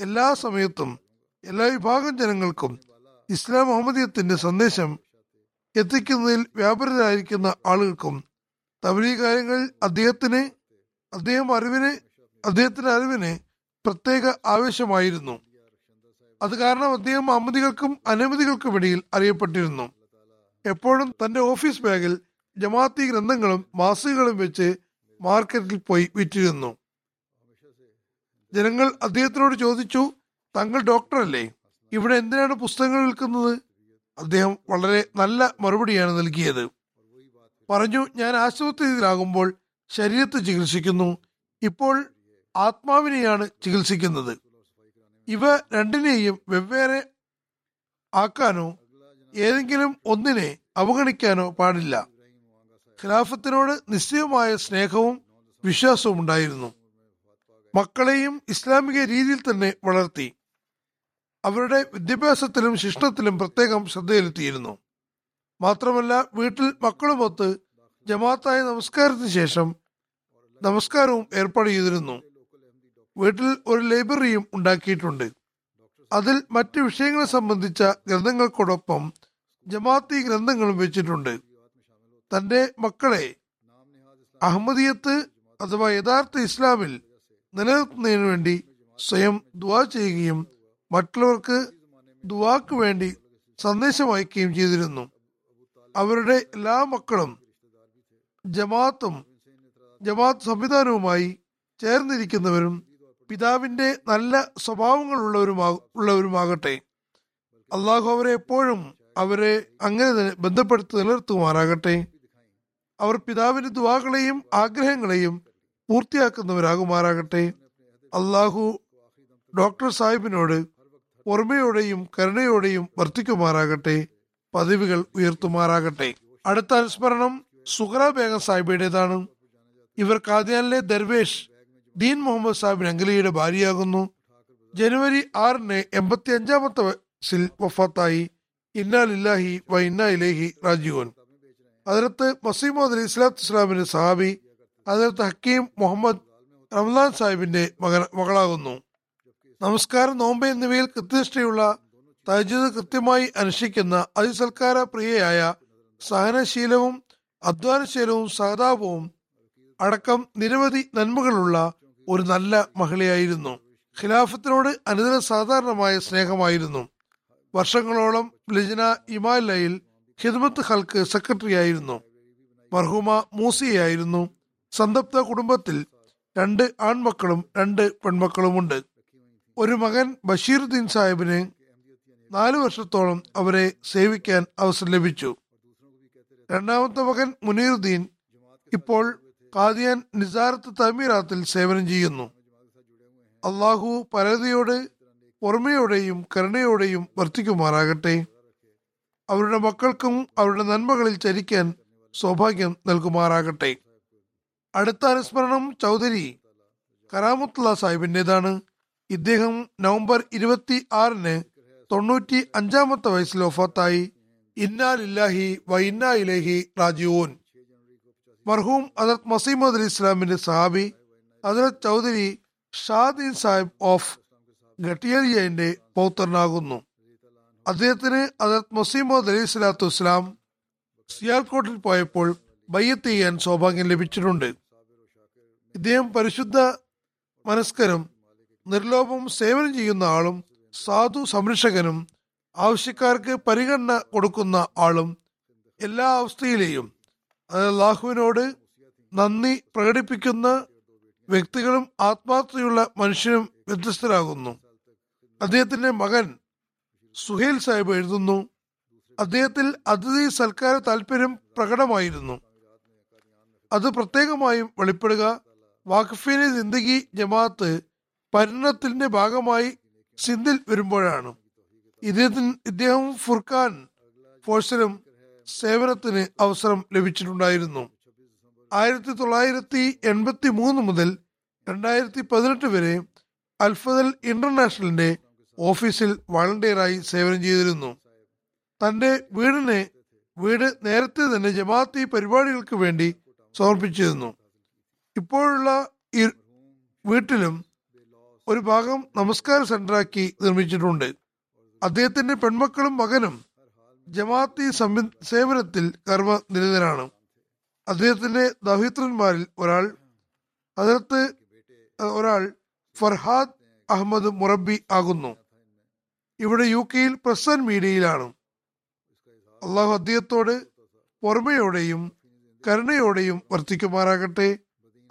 എല്ലാ സമയത്തും എല്ലാ വിഭാഗം ജനങ്ങൾക്കും ഇസ്ലാം അഹമ്മദിയത്തിൻ്റെ സന്ദേശം എത്തിക്കുന്നതിൽ വ്യാപൃതരായിരിക്കുന്ന ആളുകൾക്കും തബലീ കാര്യങ്ങളിൽ അദ്ദേഹത്തിന് അദ്ദേഹം അറിവിന് അദ്ദേഹത്തിൻ്റെ അറിവിന് പ്രത്യേക ആവേശമായിരുന്നു. അത് കാരണം അദ്ദേഹം അഹമ്മദികൾക്കും അനഹമ്മദികൾക്കുമിടയിൽ അറിയപ്പെട്ടിരുന്നു. എപ്പോഴും തൻ്റെ ഓഫീസ് ബാഗിൽ ജമാഅത്തി ഗ്രന്ഥങ്ങളും മാസികകളും വെച്ച് മാർക്കറ്റിൽ പോയി വിറ്റിരുന്നു. ജനങ്ങൾ അദ്ദേഹത്തിനോട് ചോദിച്ചു, തങ്ങൾ ഡോക്ടറല്ലേ, ഇവിടെ എന്തിനാണ് പുസ്തകങ്ങൾ വിൽക്കുന്നത്? അദ്ദേഹം വളരെ നല്ല മറുപടിയാണ് നൽകിയത്. പറഞ്ഞു, ഞാൻ ആശുപത്രിയിലാകുമ്പോൾ ശരീരത്തെ ചികിത്സിക്കുന്നു, ഇപ്പോൾ ആത്മാവിനെയാണ് ചികിത്സിക്കുന്നത്. ഇവ രണ്ടിനെയും വെവ്വേറെ ആക്കാനോ ഏതെങ്കിലും ഒന്നിനെ അവഗണിക്കാനോ പാടില്ല. ഖിലാഫത്തിനോട് നിശ്ചയമായ സ്നേഹവും വിശ്വാസവും ഉണ്ടായിരുന്നു. മക്കളെയും ഇസ്ലാമിക രീതിയിൽ തന്നെ വളർത്തി. അവരുടെ വിദ്യാഭ്യാസത്തിലും ശിക്ഷണത്തിലും പ്രത്യേകം ശ്രദ്ധയിലെത്തിയിരുന്നു. മാത്രമല്ല, വീട്ടിൽ മക്കളുമൊത്ത് ജമാഅത്തായ നമസ്കാരത്തിന് ശേഷം നമസ്കാരവും ഏർപ്പാട് ചെയ്തിരുന്നു. വീട്ടിൽ ഒരു ലൈബ്രറിയും ഉണ്ടാക്കിയിട്ടുണ്ട്. അതിൽ മറ്റു വിഷയങ്ങളെ സംബന്ധിച്ച ഗ്രന്ഥങ്ങൾക്കൊപ്പം ജമാഅത്തി ഗ്രന്ഥങ്ങളും വെച്ചിട്ടുണ്ട്. തന്റെ മക്കളെ അഹമ്മദിയത്ത് അഥവാ യഥാർത്ഥ ഇസ്ലാമിൽ നിലനിർത്തുന്നതിനു വേണ്ടി സ്വയം ദുആ ചെയ്യുകയും മറ്റുള്ളവർക്ക് ദുആക്ക് വേണ്ടി സന്ദേശം അയക്കുകയും ചെയ്തിരുന്നു. അവരുടെ എല്ലാ മക്കളും ജമാഅത്തും ജമാഅത്ത് സംവിധാനവുമായി ചേർന്നിരിക്കുന്നവരും പിതാവിന്റെ നല്ല സ്വഭാവങ്ങളുള്ളവരുമാ ഉള്ളവരുമാകട്ടെ. അള്ളാഹു അവരെ എപ്പോഴും അവരെ അങ്ങനെ ബന്ധപ്പെടുത്തി നിലനിർത്തുമാറാകട്ടെ. അവർ പിതാവിന്റെ ദുആകളെയും ആഗ്രഹങ്ങളെയും പൂർത്തിയാക്കുന്നവരാകുമാറാകട്ടെ. അള്ളാഹു ഡോക്ടർ സാഹിബിനോട് ഓർമ്മയോടെയും കരുണയോടെയും വർത്തിക്കുമാറാകട്ടെ, പദവികൾ ഉയർത്തുമാറാകട്ടെ. അടുത്ത അനുസ്മരണം സുഹറ ബേഗം സാഹിബയുടേതാണ്. ഇവർ കാദ്യാനിലെ ദർവേഷ് ദീൻ മുഹമ്മദ് സാഹിബ് അംഗലിയുടെ ഭാര്യയാകുന്നു. ജനുവരി ആറിന് എൺപത്തി അഞ്ചാമത്തെ വയസ്സിൽ വഫാത്തായി. ഇന്നാ ലില്ലാഹി വ ഇന്നാ ഇലൈഹി റാജിഊൻ. ഹദരത്ത് മസീമോദ് അലി ഇസ്ലാത്തു ഇസ്ലാമിന്റെ സഹാബി ഹദരത്ത് ഹക്കീം മുഹമ്മദ് റംലാൻ സാഹിബിന്റെ മകൻ മകളാകുന്നു. നമസ്കാരം, നോമ്പ് എന്നിവയിൽ കൃത്യനിഷ്ഠയുള്ള തഹജ്ജുദ് കൃത്യമായി അനുഷ്ഠിക്കുന്ന അതിസൽക്കാര പ്രിയയായ സഹനശീലവും അധ്വാനശീലവും സഹതാപവും അടക്കം നിരവധി നന്മകളുള്ള ഒരു നല്ല മഹിളയായിരുന്നു. ഖിലാഫത്തിനോട് അനുദിന സാധാരണമായ സ്നേഹമായിരുന്നു. വർഷങ്ങളോളം ലജ്ന ഇമാലയിൽ ഖിദ്മത്ത് ഹൽക്ക് സെക്രട്ടറിയായിരുന്നു. മർഹൂമ മൂസിയായിരുന്നു. സന്തപ്ത കുടുംബത്തിൽ രണ്ട് ആൺമക്കളും രണ്ട് പെൺമക്കളുമുണ്ട്. ഒരു മകൻ ബഷീറുദ്ദീൻ സാഹിബിന് നാലു വർഷത്തോളം അവരെ സേവിക്കാൻ അവസരം ലഭിച്ചു. രണ്ടാമത്തെ മകൻ മുനീറുദ്ദീൻ ഇപ്പോൾ കാദിയാൻ നിസാറത്ത് തമീറാത്തിൽ സേവനം ചെയ്യുന്നു. അള്ളാഹു പരതയോട് ഓർമ്മയോടെയും കരുണയോടെയും വർത്തിക്കുമാറാകട്ടെ. അവരുടെ മക്കൾക്കും അവരുടെ നന്മകളിൽ ചരിക്കാൻ സൗഭാഗ്യം നൽകുമാറാകട്ടെ. അടുത്ത അനുസ്മരണം ചൗധരി കറാമത്തുള്ള സാഹിബിൻ്റെതാണ്. ഇദ്ദേഹം നവംബർ ഇരുപത്തി ആറിന് തൊണ്ണൂറ്റി അഞ്ചാമത്തെ വയസ്സിൽ വഫാത്തായി. ഇന്നാ ലില്ലാഹി വ ഇന്നാ ഇലൈഹി റാജിഊൻ. മർഹൂം ഹദരത്ത് മസീമോദ് അലി ഇസ്ലാമിന്റെ സഹാബി ഹദരത്ത് ചൗധരി ഷാദീൻ സാഹിബ് ഓഫ് ഗട്ടിയലിയന്റെ പൗത്രനാകുന്നു. അദ്ദേഹത്തിന് ഹദരത്ത് മസീമോദ് അലി സ്വലാത്തു ഇസ്ലാം സിയാൽകോട്ടിൽ പോയപ്പോൾ ബയ്യത്ത് ചെയ്യാൻ സൗഭാഗ്യം ലഭിച്ചിട്ടുണ്ട്. ഇദ്ദേഹം പരിശുദ്ധ മനസ്കരം നിർലോഭം സേവനം ചെയ്യുന്ന ആളും സാധു സംരക്ഷകനും ആവശ്യക്കാർക്ക് പരിഗണന കൊടുക്കുന്ന ആളും എല്ലാ അവസ്ഥയിലെയും അല്ലാഹുവിനോട് നന്ദി പ്രകടിപ്പിക്കുന്ന വ്യക്തികളും ആത്മാർത്ഥതയുള്ള മനുഷ്യനും വ്യത്യസ്തരാകുന്നു. അദ്ദേഹത്തിന്റെ മകൻ സുഹേൽ സാഹിബ് എഴുതുന്നു, അദ്ദേഹത്തിൽ അതിഥി സൽക്കാര താല്പര്യം പ്രകടമായിരുന്നു. അത് പ്രത്യേകമായും വെളിപ്പെടുക വാഖഫിനെ സിന്ദഗി ജമാഅത്ത് പരിണത്തിന്റെ ഭാഗമായി സിന്ധിൽ വരുമ്പോഴാണ്. ഇദ്ദേഹത്തിന് ഇദ്ദേഹം ഫുർഖാൻ ഫോഴ്സിലും സേവനത്തിന് അവസരം ലഭിച്ചിട്ടുണ്ടായിരുന്നു. ആയിരത്തി തൊള്ളായിരത്തി എൺപത്തി മൂന്ന് മുതൽ രണ്ടായിരത്തി പതിനെട്ട് വരെ അൽഫദൽ ഇന്റർനാഷണലിന്റെ ഓഫീസിൽ വളണ്ടിയറായി സേവനം ചെയ്തിരുന്നു. തന്റെ വീടിനെ വീട് നേരത്തെ തന്നെ ജമാഅത്തി പരിപാടികൾക്ക് വേണ്ടി സമർപ്പിച്ചിരുന്നു. ഇപ്പോഴുള്ള ഈ വീട്ടിലും ഒരു ഭാഗം നമസ്കാര സെന്ററാക്കി നിർമ്മിച്ചിട്ടുണ്ട്. അദ്ദേഹത്തിന്റെ പെൺമക്കളും മകനും ജമാഅത്തി സേവനത്തിൽ കർമ്മനിരതനാണ്. അദ്ദേഹത്തിന്റെ ദൗഹിത്രന്മാരിൽ ഒരാൾ അതിർത്ത് ഒരാൾ ഫർഹാദ് അഹമ്മദ് മുറബി ആകുന്നു. ഇവിടെ യു കെയിൽ പ്രസ് ആൻഡ് മീഡിയയിലാണ്. അള്ളാഹു അദ്ദേഹത്തോട് ഓർമ്മയോടെയും കരുണയോടെയും വർത്തിക്കുമാറാകട്ടെ.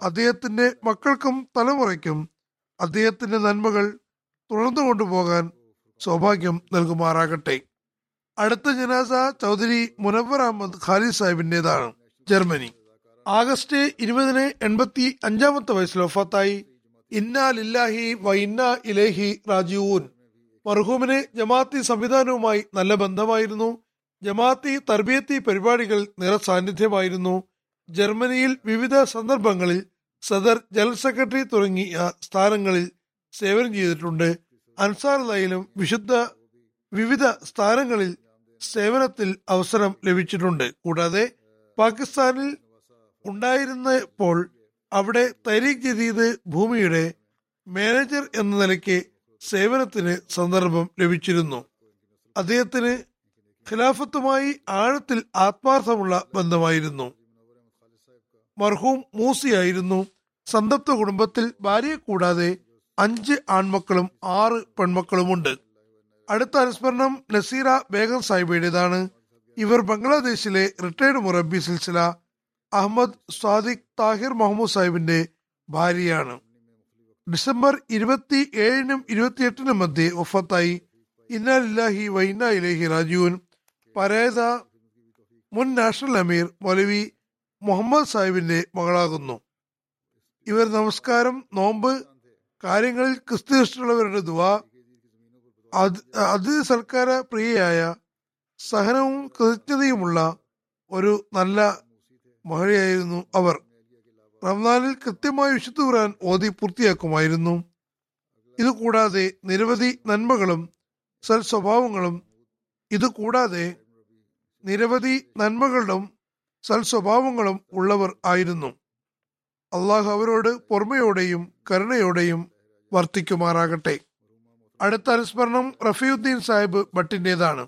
അദ്ദേഹത്തിന്റെ മക്കൾക്കും തലമുറയ്ക്കും അദ്ദേഹത്തിന്റെ നന്മകൾ തുടർന്നു കൊണ്ടുപോകാൻ സൗഭാഗ്യം നൽകുമാറാകട്ടെ. അടുത്ത ജനാസ ചൗധരി മുനവർ അഹമ്മദ് ഖാലിദ് സാഹിബിൻ്റെതാണ്, ജർമ്മനി. ആഗസ്റ്റ് ഇരുപതിന് എൺപത്തി അഞ്ചാമത്തെ വയസ്സിൽ വഫാത്തായി. ഇന്നാ ലില്ലാഹി വ ഇന്നാ ഇലൈഹി റാജിഊൻ. മർഹൂമിന് ജമാഅത്തി സംവിധാനവുമായി നല്ല ബന്ധമായിരുന്നു. ജമാഅത്തി തർബിയത്തി പരിപാടികൾ നിറസാന്നിധ്യമായിരുന്നു. ജർമ്മനിയിൽ വിവിധ സന്ദർഭങ്ങളിൽ സദർ ജനറൽ സെക്രട്ടറി തുടങ്ങിയ സ്ഥാനങ്ങളിൽ സേവനം ചെയ്തിട്ടുണ്ട്. അൻസാർ ലൈലും വിശുദ്ധ വിവിധ സ്ഥാനങ്ങളിൽ സേവനത്തിൽ അവസരം ലഭിച്ചിട്ടുണ്ട്. കൂടാതെ പാകിസ്ഥാനിൽ ഉണ്ടായിരുന്നപ്പോൾ അവിടെ തരീഖ് ജദീദ് ഭൂമിയുടെ മാനേജർ എന്ന നിലയ്ക്ക് സേവനത്തിന് സന്ദർഭം ലഭിച്ചിരുന്നു. അദ്ദേഹത്തിന് ഖിലാഫത്തുമായി ആഴത്തിൽ ആത്മാർത്ഥമുള്ള ബന്ധമായിരുന്നു. മർഹൂം മൂസിയായിരുന്നു. സന്തപ്ത കുടുംബത്തിൽ ഭാര്യയെ കൂടാതെ അഞ്ച് ആൺമക്കളും ആറ് പെൺമക്കളുമുണ്ട്. അടുത്ത അനുസ്മരണം നസീറ ബേഗം സാഹിബയുടേതാണ്. ഇവർ ബംഗ്ലാദേശിലെ റിട്ടയർഡ് മുറബി സിൽസില അഹമ്മദ് സാദിഖ് താഹിർ മഹ്മൂദ് സാഹിബിന്റെ ഭാര്യയാണ്. ഡിസംബർ ഇരുപത്തി ഏഴിനും ഇരുപത്തിയെട്ടിനും മധ്യേ വഫാത്തായി. ഇന്നാ ലില്ലാഹി വ ഇന്നാ ഇലൈഹി റാജിഊൻ. പരേത മുൻ നാഷണൽ അമീർ മൗലവി മുഹമ്മദ് സാഹിബിന്റെ മകളാകുന്നു. ഇവർ നമസ്കാരം, നോമ്പ് കാര്യങ്ങളിൽ ക്രിസ്തുനിഷ്ഠുള്ളവരുടെ ദുആ, അതിഥി സൽക്കാര പ്രിയയായ, സഹനവും കൃതജ്ഞതയുമുള്ള ഒരു നല്ല മഹരിയായിരുന്നു അവർ. റംദാനിൽ കൃത്യമായി വിശുദ്ധ ഖുർആൻ ഓതി പൂർത്തിയാക്കുമായിരുന്നു. ഇതുകൂടാതെ നിരവധി നന്മകളും സൽ സ്വഭാവങ്ങളും ഇതുകൂടാതെ നിരവധി നന്മകളും സൽ സ്വഭാവങ്ങളും ഉള്ളവർ ആയിരുന്നു. അള്ളാഹു അവരോട് പൊറുമയോടെയും കരുണയോടെയും വർത്തിക്കുമാറാകട്ടെ. അടുത്ത അനുസ്മരണം റഫീഉദ്ദീൻ സാഹിബ് ഭട്ടിൻ്റെതാണ്.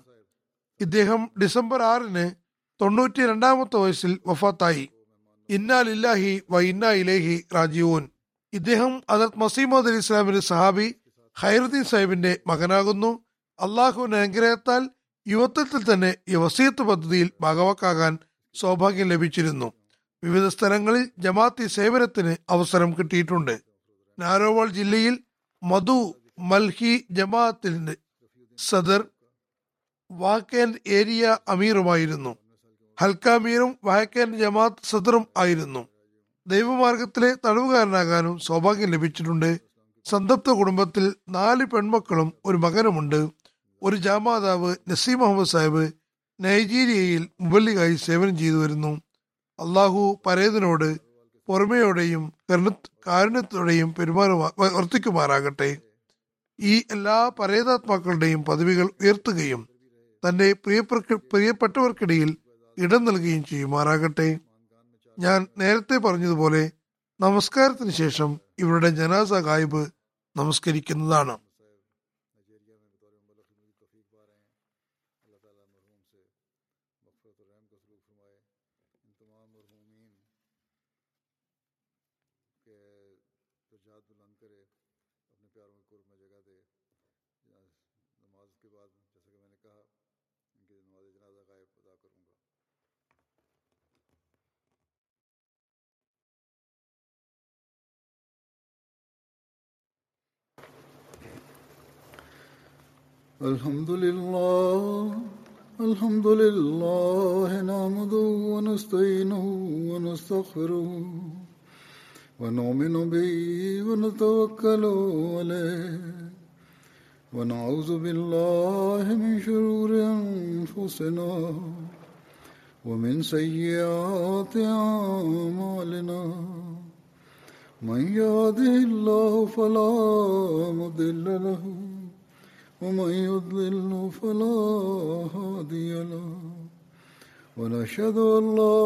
ഇദ്ദേഹം ഡിസംബർ ആറിന് തൊണ്ണൂറ്റി രണ്ടാമത്തെ വയസ്സിൽ വഫാത്തായി. ഇന്നാ ലില്ലാഹി വ ഇന്നാ ഇലൈഹി റാജിഊൻ. ഇദ്ദേഹം ഹദരത്ത് മസീഹ് മൗഊദ് അലി ഇസ്ലാമിന്റെ സഹാബി ഖൈറുദ്ദീൻ സാഹിബിന്റെ മകനാകുന്നു. അള്ളാഹുവിന്റെ അനുഗ്രഹത്താൽ യുവത്വത്തിൽ തന്നെ ഈ വസീയത്ത് പദ്ധതിയിൽ ഭാഗവാക്കാകാൻ സൗഭാഗ്യം ലഭിച്ചിരുന്നു. വിവിധ സ്ഥലങ്ങളിൽ ജമാഅത്തി സേവനത്തിന് അവസരം കിട്ടിയിട്ടുണ്ട്. നാരോവാൾ ജില്ലയിൽ മധു മൽഹി ജമാഅത്തിന്റെ സദർ വാക്ക് ആൻഡ് ഏരിയ അമീറുമായിരുന്നു. ഹൽക്കാമീറും വാഹക്കൻ ജമാഅത്ത് സദറും ആയിരുന്നു. ദൈവമാർഗത്തിലെ തടവുകാരനാകാനും സൗഭാഗ്യം ലഭിച്ചിട്ടുണ്ട്. സന്തപ്ത കുടുംബത്തിൽ നാല് പെൺമക്കളും ഒരു മകനുമുണ്ട്. ഒരു ജമാതാവ് നസീം മുഹമ്മദ് സാഹിബ് നൈജീരിയയിൽ മുബല്ലിഗായി സേവനം ചെയ്തു വരുന്നു. അള്ളാഹു പരേതനോട് പൊറുമയോടെയും കരുണ കാരുണ്യത്തോടെയും പെരുമാറുവാ വർത്തിക്കുമാറാകട്ടെ. ഈ എല്ലാ പരേതാത്മാക്കളുടെയും പദവികൾ ഉയർത്തുകയും തൻ്റെ പ്രിയപ്ര പ്രിയപ്പെട്ടവർക്കിടയിൽ ഇടം നൽകുകയും ചെയ്യുമാറാകട്ടെ. ഞാൻ നേരത്തെ പറഞ്ഞതുപോലെ നമസ്കാരത്തിന് ശേഷം ഇവരുടെ ജനാസ ഗായിബ് നമസ്കരിക്കുന്നതാണ്. الحمد لله الحمد لله نحمده ونستعينه ونستغفره ونؤمن به ونتوكل عليه ونعوذ بالله من شرور أنفسنا ومن سيئات أعمالنا من يهده الله فلا مضل له ومن يضلل فلا هادي له ونشهد أن لا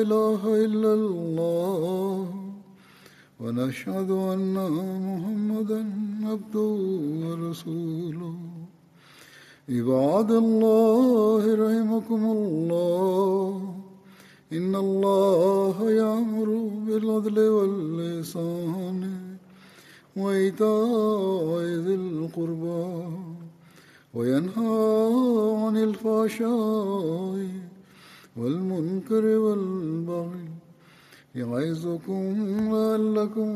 إله إلا الله ونشهد أن محمدا عبده ورسوله عباد الله رحمكم الله إن الله يأمر بالعدل والإحسان وإيتاء ذي القربى وينهى عن الفحشاء والمنكر والبغي يعظكم لعلكم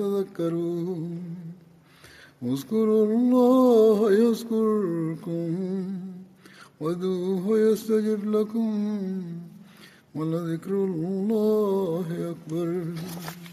تذكرون اذكروا الله يذكركم وادعوه يستجب لكم وَلَذِكْرُ اللَّهِ أَكْبَرُ.